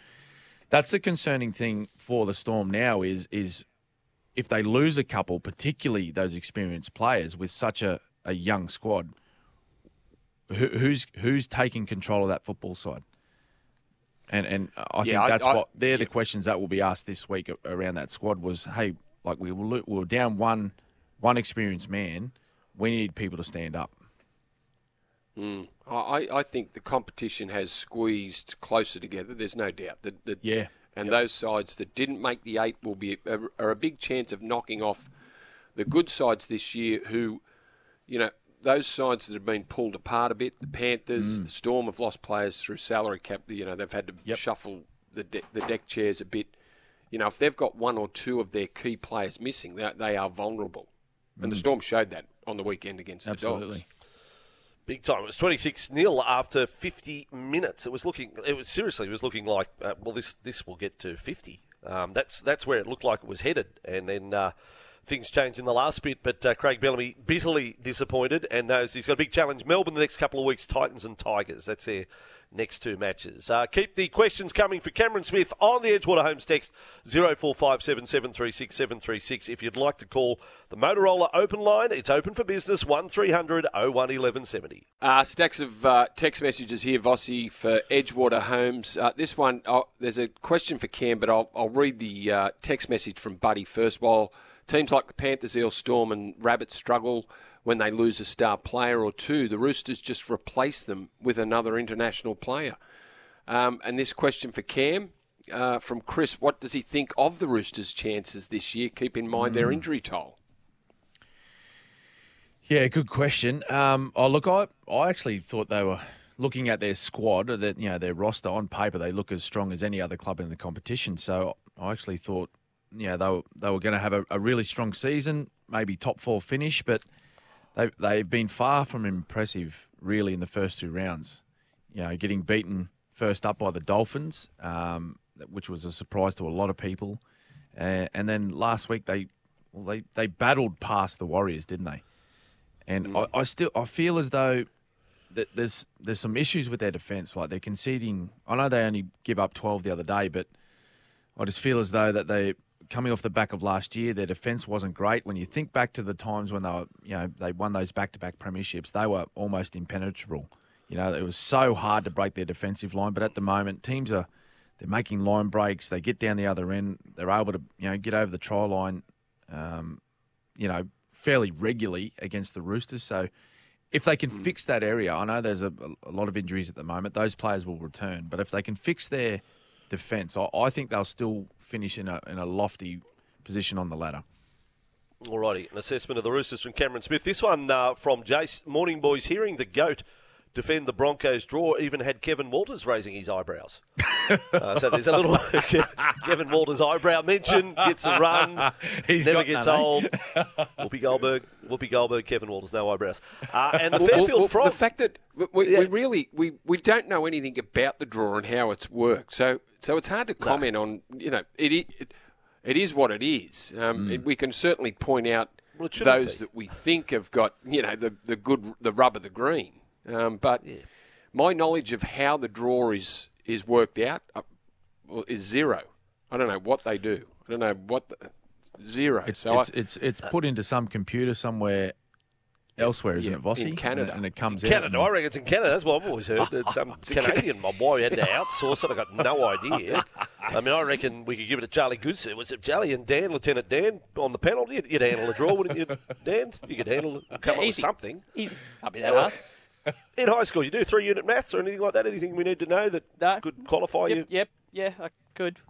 that's the concerning thing for the Storm now is if they lose a couple, particularly those experienced players with such a young squad, who's taking control of that football side? And I think that's the questions that will be asked this week around that squad was, hey, like we were down one experienced man. We need people to stand up. I think the competition has squeezed closer together. There's no doubt. Those sides that didn't make the 8 will be are a big chance of knocking off the good sides this year who, you know, those sides that have been pulled apart a bit, the Panthers, the Storm have lost players through salary cap. You know, they've had to shuffle the deck chairs a bit. You know, if they've got one or two of their key players missing, they are vulnerable. And the Storm showed that on the weekend against the Dogs. Big time. It was 26-0 after 50 minutes. It was looking like, well, this will get to 50. That's where it looked like it was headed. And then things changed in the last bit, but Craig Bellamy bitterly disappointed and knows he's got a big challenge. Melbourne the next couple of weeks, Titans and Tigers. That's their next 2 matches. Keep the questions coming for Cameron Smith on the Edgewater Homes text 0457 736 736. If you'd like to call the Motorola open line, it's open for business 1300 01 1170. Stacks of text messages here, Vossi, for Edgewater Homes. This one, there's a question for Cam, but I'll read the text message from Buddy first. While teams like the Panthers, Eels, Storm and Rabbits struggle when they lose a star player or two, the Roosters just replace them with another international player. And this question for Cam from Chris, what does he think of the Roosters' chances this year? Keep in mind their injury toll. Yeah, good question. Look, I actually thought they were looking at their squad, that you know their roster on paper, they look as strong as any other club in the competition. So I actually thought, yeah, they were going to have a really strong season, maybe top 4 finish, but they've been far from impressive, really, in the first 2 rounds. You know, getting beaten first up by the Dolphins, which was a surprise to a lot of people, and then last week they battled past the Warriors, didn't they? And I feel as though that there's some issues with their defence, like they're conceding. I know they only give up 12 the other day, but I just feel as though that they. Coming off the back of last year, their defence wasn't great. When you think back to the times when they won those back-to-back premierships, they were almost impenetrable. You know, it was so hard to break their defensive line. But at the moment, teams they're making line breaks. They get down the other end. They're able to get over the try line, fairly regularly against the Roosters. So If they can fix that area, I know there's a lot of injuries at the moment. Those players will return. But if they can fix their defence, I think they'll still finish in a lofty position on the ladder. All righty. An assessment of the Roosters from Cameron Smith. This one from Jace. Morning, boys. Hearing the GOAT defend the Broncos draw even had Kevin Walters raising his eyebrows. So there's a little Kevin Walters eyebrow mention, gets a run, he's never gets old. Whoopi Goldberg, Kevin Walters, no eyebrows. And the Fairfield Frog. The fact that we really don't know anything about the draw and how it's worked. So it's hard to comment on, it is what it is. We can certainly point out those that we think have got, the rub of the green. But my knowledge of how the draw is worked out is zero. I don't know what they do. I don't know what zero. It's put into some computer somewhere elsewhere, isn't it, Vossi? In Canada. And it comes in out. Canada. I reckon it's in Canada. That's what I've always heard. That some Canadian, my boy, had to outsource it. I've got no idea. I mean, I reckon we could give it to Charlie Goodsey. Was it Charlie and Dan, Lieutenant Dan, on the panel? You'd handle the draw, wouldn't you, Dan? You could handle it. Come up with something. Easy. Can't be that hard. In high school, you do 3-unit maths or anything like that? Anything we need to know that could qualify you? Yep, yeah, I could.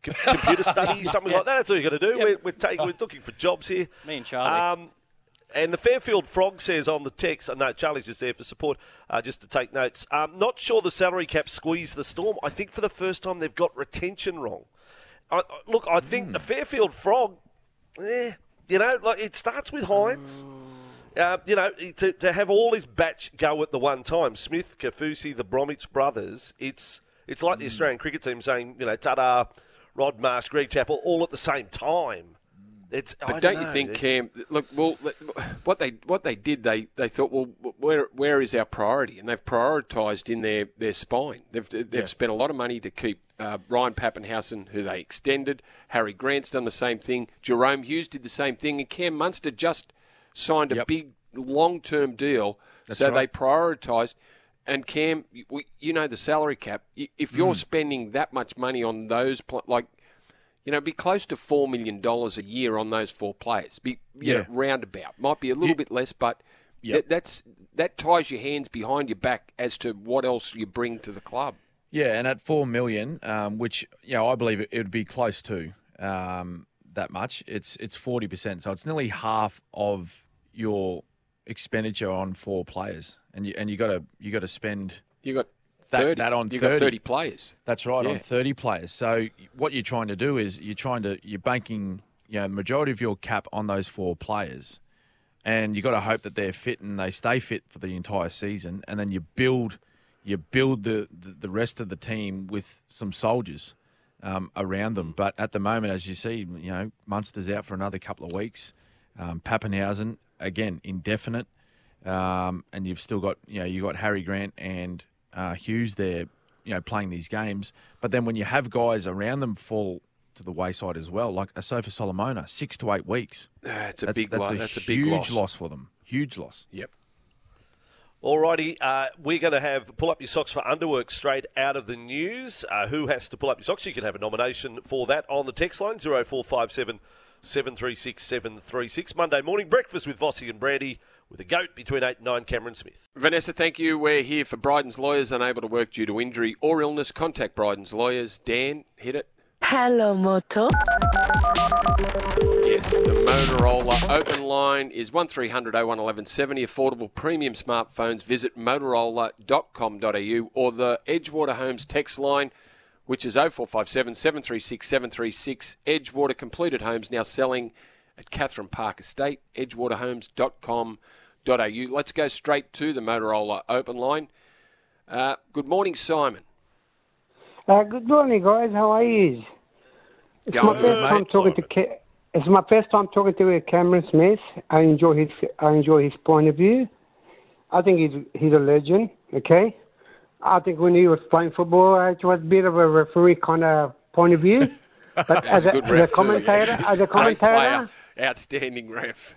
Computer studies, something like that. That's all you got to do. Yep. We're looking for jobs here. Me and Charlie. And the Fairfield Frog says on the text, I know Charlie's just there for support, just to take notes. Not sure the salary cap squeezed the Storm. I think for the first time they've got retention wrong. I think the Fairfield Frog, it starts with Hines. To have all this batch go at the one time, Smith, Kaufusi, the Bromwich brothers, it's like the Australian cricket team saying, ta-da, Rod Marsh, Greg Chappell, all at the same time. But don't you think, Cam, look, well, what they did, they thought, where is our priority? And they've prioritised in their spine. They've spent a lot of money to keep Ryan Pappenhausen, who they extended. Harry Grant's done the same thing. Jahrome Hughes did the same thing. And Cam Munster just signed a big long-term deal, They prioritised. And Cam, the salary cap. If you're spending that much money on those, it'd be close to $4 million a year on those four players. Roundabout might be a little bit less, but that ties your hands behind your back as to what else you bring to the club. Yeah, and at $4 million, which I believe it would be close to that much. It's 40%, so it's nearly half of your expenditure on four players, and you got to spend. You got that on 30. You got 30 players. That's right, on 30 players. So what you're trying to do is you're banking the majority of your cap on those four players, and you got to hope that they're fit and they stay fit for the entire season, and then you build the rest of the team with some soldiers around them. But at the moment, as you see, Munster's out for another couple of weeks. Pappenhausen. Again, indefinite, and you've still got you got Harry Grant and Hughes there, playing these games. But then when you have guys around them fall to the wayside as well, like Asofa Solomona, 6 to 8 weeks. That's a huge loss for them. Huge loss. Yep. Alrighty, we're going to have Pull Up Your Socks for Underworks straight out of the news. Who has to pull up your socks? You can have a nomination for that on the text line 0457. 736 736. Monday morning breakfast with Vossie and Brandy with a goat between 8 and 9, Cameron Smith. Vanessa, thank you. We're here for Bryden's Lawyers. Unable to work due to injury or illness, contact Bryden's Lawyers. Dan, hit it. Hello, Moto. Yes, the Motorola open line is 1300 01 1170. Affordable premium smartphones. Visit motorola.com.au or the Edgewater Homes text line, which is 0457 736 736. Edgewater Completed Homes now selling at Catherine Park Estate, edgewaterhomes.com.au. Let's go straight to the Motorola open line. Good morning, Simon. Good morning, guys. How are you? It's my first time talking to Cameron Smith. I enjoy his point of view. I think he's a legend, okay? I think when he was playing football, it was a bit of a referee kind of point of view. But as a commentator, outstanding ref.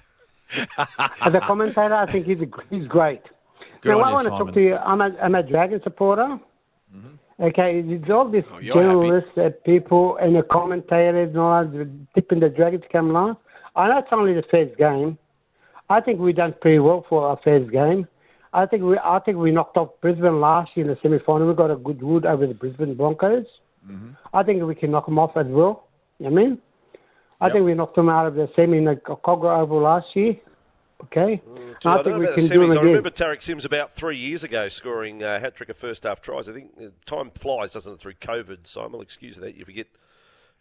As a commentator, I think he's great. Good now, I want to talk to you. I'm a Dragon supporter. Mm-hmm. Okay, it's all these journalists and people and the commentators and all that, tipping the Dragons come along. I know it's only the first game. I think we've done pretty well for our first game. I think we knocked off Brisbane last year in the semi-final. We got a good wood over the Brisbane Broncos. Mm-hmm. I think we can knock them off as well. You know what I mean? I think we knocked them out of the semi in the Kogarah Oval last year. Okay. So I think we can do it again. I remember Tarek Sims about 3 years ago scoring a hat-trick of first-half tries. I think time flies, doesn't it, through COVID, Simon? Excuse that. You forget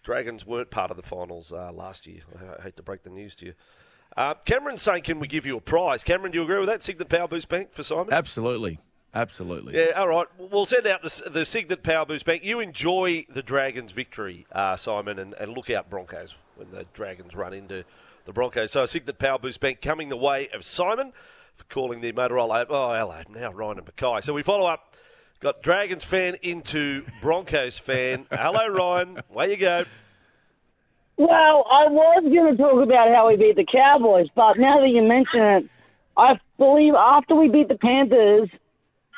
Dragons weren't part of the finals last year. I hate to break the news to you. Cameron's saying, can we give you a prize? Cameron, do you agree with that? Signet Power Boost Bank for Simon? Absolutely. Yeah, all right. We'll send out the Signet Power Boost Bank. You enjoy the Dragons' victory, Simon, and look out Broncos when the Dragons run into the Broncos. So a Signet Power Boost Bank coming the way of Simon for calling the Motorola. Oh, hello. Now Ryan and Mackay. So we follow up. Got Dragons fan into Broncos fan. Hello, Ryan. Way you go. Well, I was going to talk about how we beat the Cowboys, but now that you mention it, I believe after we beat the Panthers,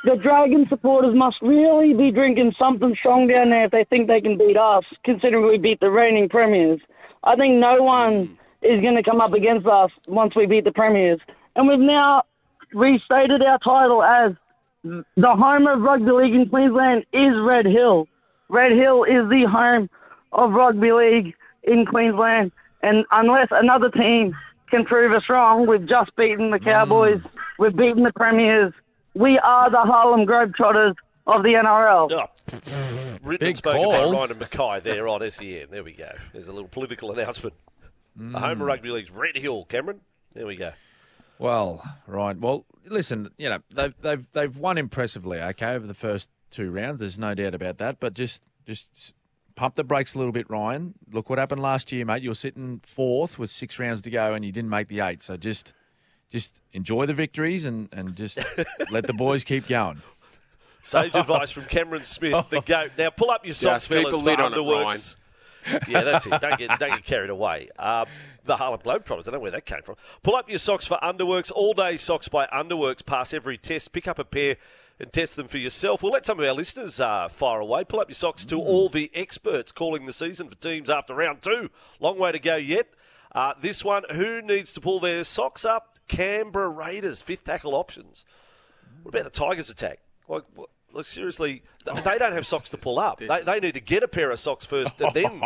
the Dragon supporters must really be drinking something strong down there if they think they can beat us, considering we beat the reigning premiers. I think no one is going to come up against us once we beat the premiers. And we've now restated our title as the home of rugby league in Queensland is Red Hill. Red Hill is the home of rugby league in Queensland, and unless another team can prove us wrong, we've just beaten the Cowboys, we've beaten the Premiers, we are the Harlem Globetrotters of the NRL. Oh, big spoken by Ryan and Mackay there on SEN. There we go. There's a little political announcement. The home of rugby league's Red Hill, Cameron. There we go. Well, Ryan, well, listen, you know, they've won impressively, okay, over the first two rounds. There's no doubt about that, but just pump the brakes a little bit, Ryan. Look what happened last year, mate. You were sitting fourth with 6 rounds to go and you didn't make the 8. So just enjoy the victories and just let the boys keep going. Sage advice from Cameron Smith, the GOAT. Now pull up your socks, fellas, for Underworks. Yeah, that's it. Don't get carried away. The Harlem Globetrotters, I don't know where that came from. Pull up your socks for Underworks. All-day socks by Underworks. Pass every test. Pick up a pair and test them for yourself. We'll let some of our listeners fire away. Pull up your socks to all the experts calling the season for teams after round 2. Long way to go yet. This one, who needs to pull their socks up? Canberra Raiders, 5th tackle options. What about the Tigers attack? Like seriously, they don't have socks to pull up. They need to get a pair of socks first and then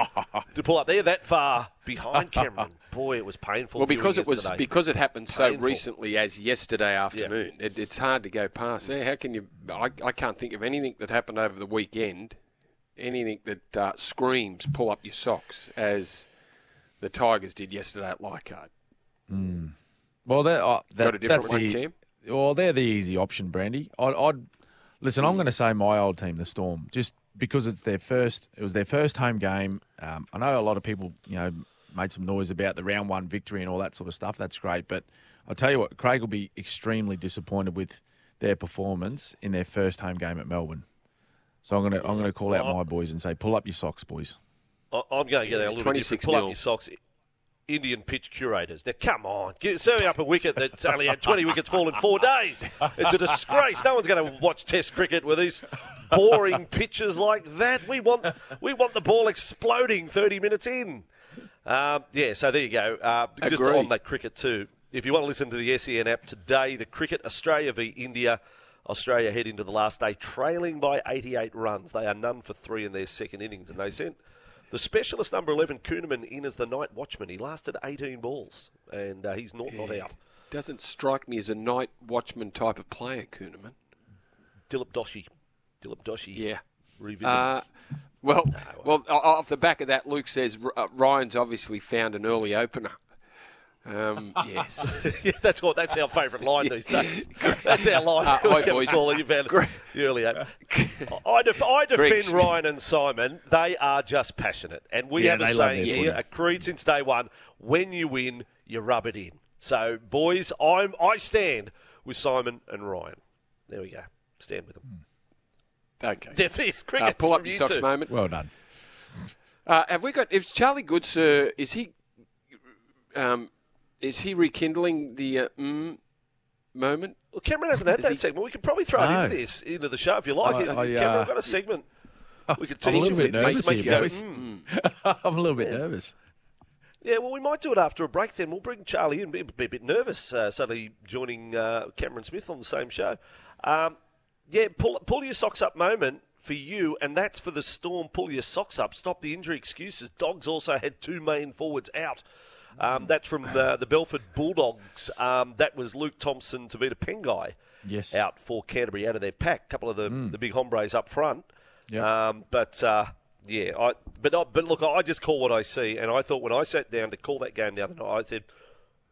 to pull up. They're that far behind, Cameron. Boy, it was painful. Well, because it happened painful. So recently as yesterday afternoon, it's hard to go past there. How can you? I can't think of anything that happened over the weekend, anything that screams pull up your socks as the Tigers did yesterday at Leichhardt. Mm. Well, that's Cam? Well, they're the easy option, Brandy. Listen, I'm going to say my old team, the Storm, just because it was their first home game. I know a lot of people, you know, made some noise about the round 1 victory and all that sort of stuff. That's great. But I'll tell you what, Craig will be extremely disappointed with their performance in their first home game at Melbourne. So I'm going to call out my boys and say, pull up your socks, boys. I'm going to get a little bit different. Pull up your socks. Indian pitch curators. Now, come on. Serving up a wicket that's only had 20 wickets fall in 4 days. It's a disgrace. No one's going to watch Test cricket with these boring pitches like that. We want the ball exploding 30 minutes in. So there you go. Just on that cricket too. If you want to listen to the SEN app today, the cricket, Australia v India. Australia head into the last day, trailing by 88 runs. They are none for 3 in their second innings, and they sent the specialist number 11, Kuhneman, in as the night watchman. He lasted 18 balls, and he's not out. Doesn't strike me as a night watchman type of player, Kuhneman. Dilip Doshi. Yeah. Revisited. Off the back of that, Luke says Ryan's obviously found an early opener. Yes. That's our favourite line these days. That's our line. I defend Ryan and Simon. They are just passionate. And we have a saying here, a creed since day one, when you win, you rub it in. So, boys, I stand with Simon and Ryan. There we go. Stand with them. Okay. Death is cricket. Pull up your socks moment. Well done. Is Charlie Goodsir, is he rekindling the moment? Well, Cameron hasn't had that segment. We could probably throw it into the show if you like. Cameron, I've got a segment. We could teach you. I'm a little bit nervous. Yeah, well, we might do it after a break then. We'll bring Charlie in. He'd be a bit nervous suddenly joining Cameron Smith on the same show. Pull your socks up moment for you, and that's for the Storm. Pull your socks up. Stop the injury excuses. Dogs also had two main forwards out. That's from the Belford Bulldogs. That was Luke Thompson, Tavita Pengai out for Canterbury, out of their pack. A couple of the big hombres up front. Yep. But look, I just call what I see, and I thought when I sat down to call that game the other night, I said,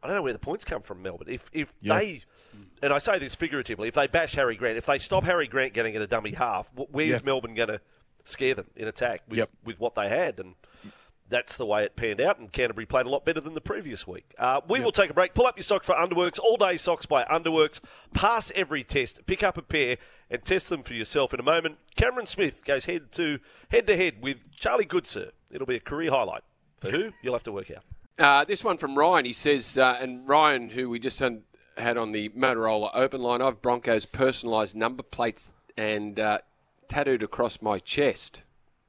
I don't know where the points come from, Melbourne. If they, and I say this figuratively, if they bash Harry Grant, if they stop Harry Grant getting in a dummy half, where's Melbourne going to scare them in attack with what they had? And that's the way it panned out, and Canterbury played a lot better than the previous week. We will take a break. Pull up your socks for Underworks. All-day socks by Underworks. Pass every test. Pick up a pair and test them for yourself in a moment. Cameron Smith goes head-to-head with Charlie Goodsir. It'll be a career highlight. For who? You'll have to work out. This one from Ryan. He says, and Ryan, who we just had on the Motorola open line, I have Broncos personalised number plates and tattooed across my chest.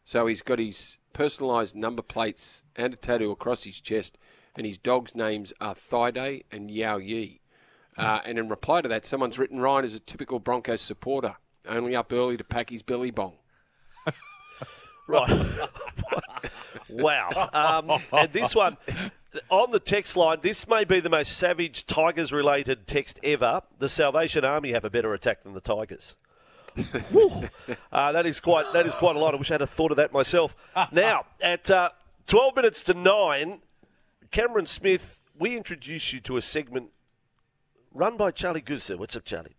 So he's got his personalised number plates and a tattoo across his chest, and his dog's names are Thigh Day and Yao Yi. And in reply to that, someone's written, Ryan is a typical Broncos supporter, only up early to pack his billy bong. Right. Wow. And this one, on the text line, this may be the most savage Tigers-related text ever. The Salvation Army have a better attack than the Tigers. That is quite a lot. I wish I had thought of that myself. Now, at 12 minutes to 9, Cameron Smith, we introduce you to a segment run by Charlie Goodsir. What's up, Charlie?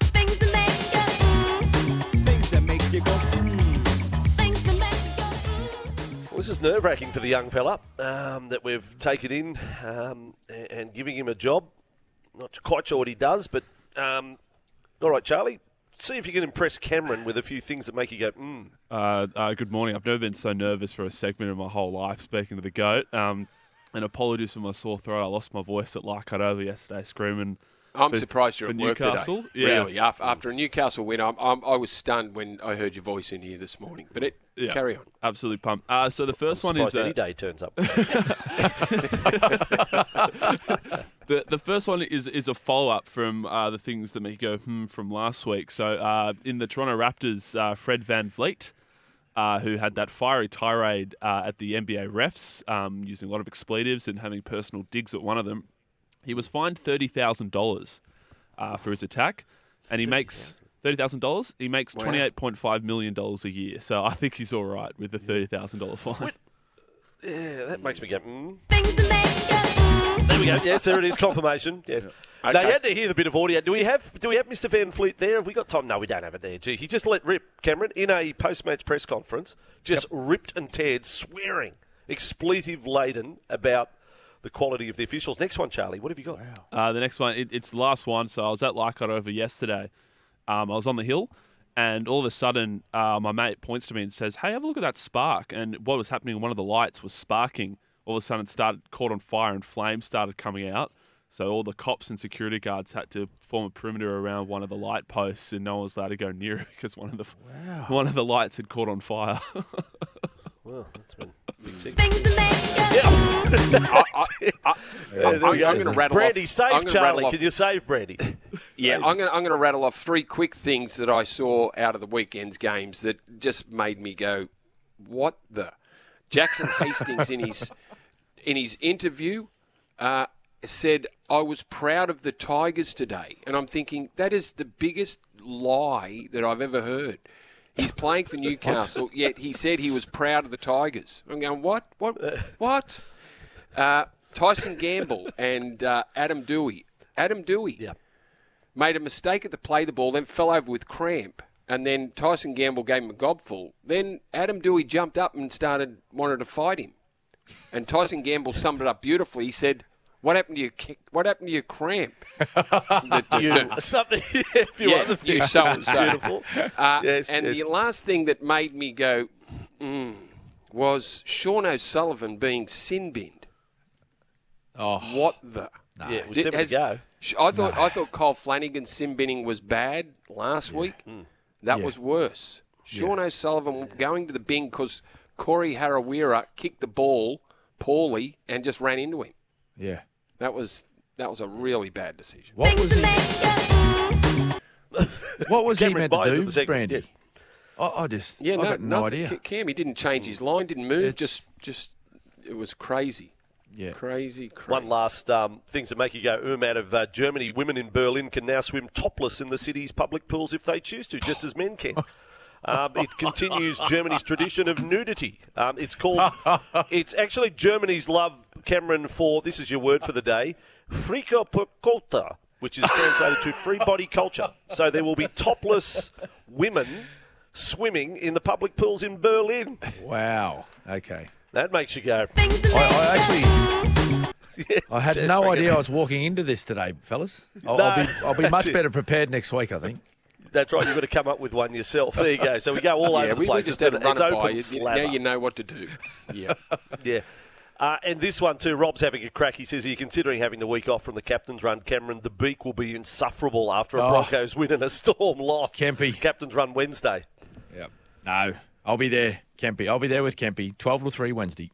Things that make you Things that make you go Things that make you go. Well, this is nerve-wracking for the young fella that we've taken in and giving him a job. Not quite sure what he does, but all right, Charlie. See if you can impress Cameron with a few things that make you go, good morning. I've never been so nervous for a segment in my whole life, speaking to the GOAT. And apologies for my sore throat. I lost my voice at La Cardova yesterday screaming. I'm surprised you're at Newcastle. Work today. Yeah. Really, after a Newcastle win, I was stunned when I heard your voice in here this morning. But carry on. Absolutely pumped. So the first one is any day turns up. The first one is a follow up from the things that make you go from last week. So in the Toronto Raptors, Fred VanVleet, who had that fiery tirade at the NBA refs, using a lot of expletives and having personal digs at one of them. He was fined $30,000 for his attack, and he makes $30,000. He makes $28.5 million a year, so I think he's all right with the $30,000 fine. Yeah, that makes me go, Things that make you. There we go. Yes, there it is. Confirmation. Yeah. Okay. Now, you had to hear the bit of audio. Do we have Mr. VanVleet there? Have we got time? No, we don't have it there. Gee, he just let rip, Cameron, in a post-match press conference, just ripped and teared, swearing, expletive-laden about the quality of the officials. Next one, Charlie. What have you got? Wow. The next one, it's the last one. So I was at La Cardova yesterday. I was on the hill, and all of a sudden, my mate points to me and says, "Hey, have a look at that spark!" And what was happening? One of the lights was sparking. All of a sudden, it caught on fire, and flames started coming out. So all the cops and security guards had to form a perimeter around one of the light posts, and no one was allowed to go near it because one of the lights had caught on fire. Well, that's been big secret. I'm going to rattle off. Can you save Brandy? Yeah, I'm going to rattle off three quick things that I saw out of the weekend's games that just made me go, "What the?" Jackson Hastings in his interview said, "I was proud of the Tigers today," and I'm thinking that is the biggest lie that I've ever heard. He's playing for Newcastle, yet he said he was proud of the Tigers. I'm going, what? Tyson Gamble and Adam Dewey. Adam Dewey made a mistake at the play the ball, then fell over with cramp, and then Tyson Gamble gave him a gobful. Then Adam Dewey jumped up and wanted to fight him. And Tyson Gamble summed it up beautifully. He said, "What happened to your kick? What happened to your cramp?" You so and so. Beautiful. The last thing that made me go, was Sean O'Sullivan being sin binned. Oh, what the? No. Yeah, we'll go. I thought Kyle Flanagan's sin binning was bad last week. That was worse. Sean O'Sullivan going to the bin because Corey Harawira kicked the ball poorly and just ran into him. Yeah. That was a really bad decision. What was he meant to do, Brandy? Yes. I got no idea. Cam, he didn't change his line, didn't move. It's... Just it was crazy. Yeah, crazy. One last things that make you go out of Germany. Women in Berlin can now swim topless in the city's public pools if they choose to, just as men can. It continues Germany's tradition of nudity. It's actually Germany's love, Cameron, for, this is your word for the day, Freikörperkultur, which is translated to free body culture. So there will be topless women swimming in the public pools in Berlin. Wow. Okay. That makes you go. I had no idea I was walking into this today, fellas. I'll be much better prepared next week, I think. That's right. You've got to come up with one yourself. There you go. So we go all over the place. It's open slather. Now you know what to do. Yeah. Yeah. And this one too, Rob's having a crack. He says, are you considering having the week off from the captain's run, Cameron? The beak will be insufferable after a Broncos win and a Storm loss. Kempy. Captain's run Wednesday. Yep. No. I'll be there, Kempy. I'll be there with Kempy, 12 to 3 Wednesday.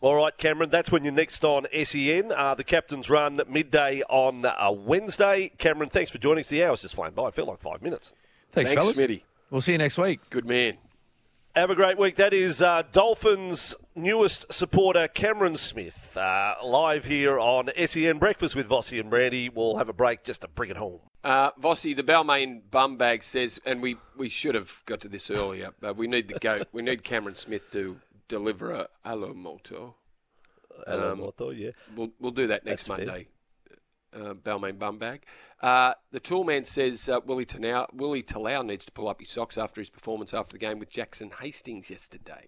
All right, Cameron, that's when you're next on SEN. The Captain's Run, midday on Wednesday. Cameron, thanks for joining us. The hour's just flying by. It felt like 5 minutes. Thanks fellas. Smitty. We'll see you next week. Good man. Have a great week. That is Dolphins' newest supporter, Cameron Smith, live here on SEN Breakfast with Vossie and Brandy. We'll have a break just to bring it home. Vossie, the Balmain Bumbag says, and we should have got to this earlier, but we need the GOAT. We need Cameron Smith to deliver a Hello Moto. Hello Moto, yeah. We'll do that next Monday, Balmain Bumbag. The tall man says Willie Talau needs to pull up his socks after his performance after the game with Jackson Hastings yesterday.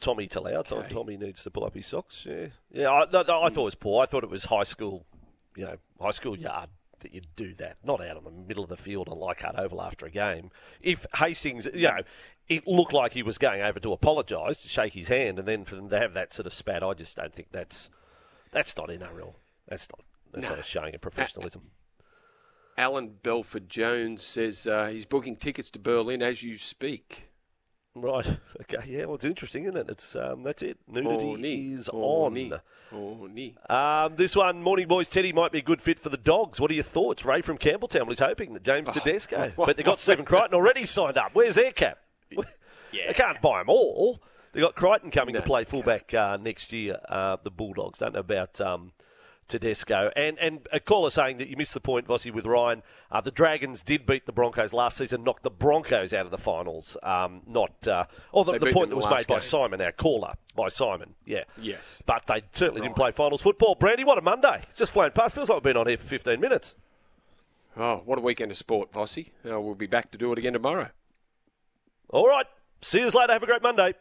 Tommy Talau. Okay. Tommy needs to pull up his socks, yeah. Yeah, I thought it was poor. I thought it was high school yard that you'd do that. Not out on the middle of the field on Leichhardt Oval after a game. If Hastings, it looked like he was going over to apologise, to shake his hand, and then for them to have that sort of spat, I just don't think that's not NRL. That's not a showing of professionalism. Alan Belford-Jones says he's booking tickets to Berlin as you speak. Right. Okay. Yeah. Well, it's interesting, isn't it? It's that's it. Nudity is on. This one, morning boys. Teddy might be a good fit for the Dogs. What are your thoughts? Ray from Campbelltown is hoping that James Tedesco, but they got Stephen Crichton already signed up. Where's their cap? Yeah. They can't buy them all. They got Crichton coming to play fullback next year. The Bulldogs don't know about Tedesco. And a caller saying that you missed the point, Vossie, with Ryan. The Dragons did beat the Broncos last season, knocked the Broncos out of the finals. The point that was made by Simon, our caller, yeah. Yes. But they certainly didn't play finals football. Brandy, what a Monday. It's just flown past. Feels like we've been on here for 15 minutes. Oh, what a weekend of sport, Vossie. We'll be back to do it again tomorrow. All right. See you later. Have a great Monday.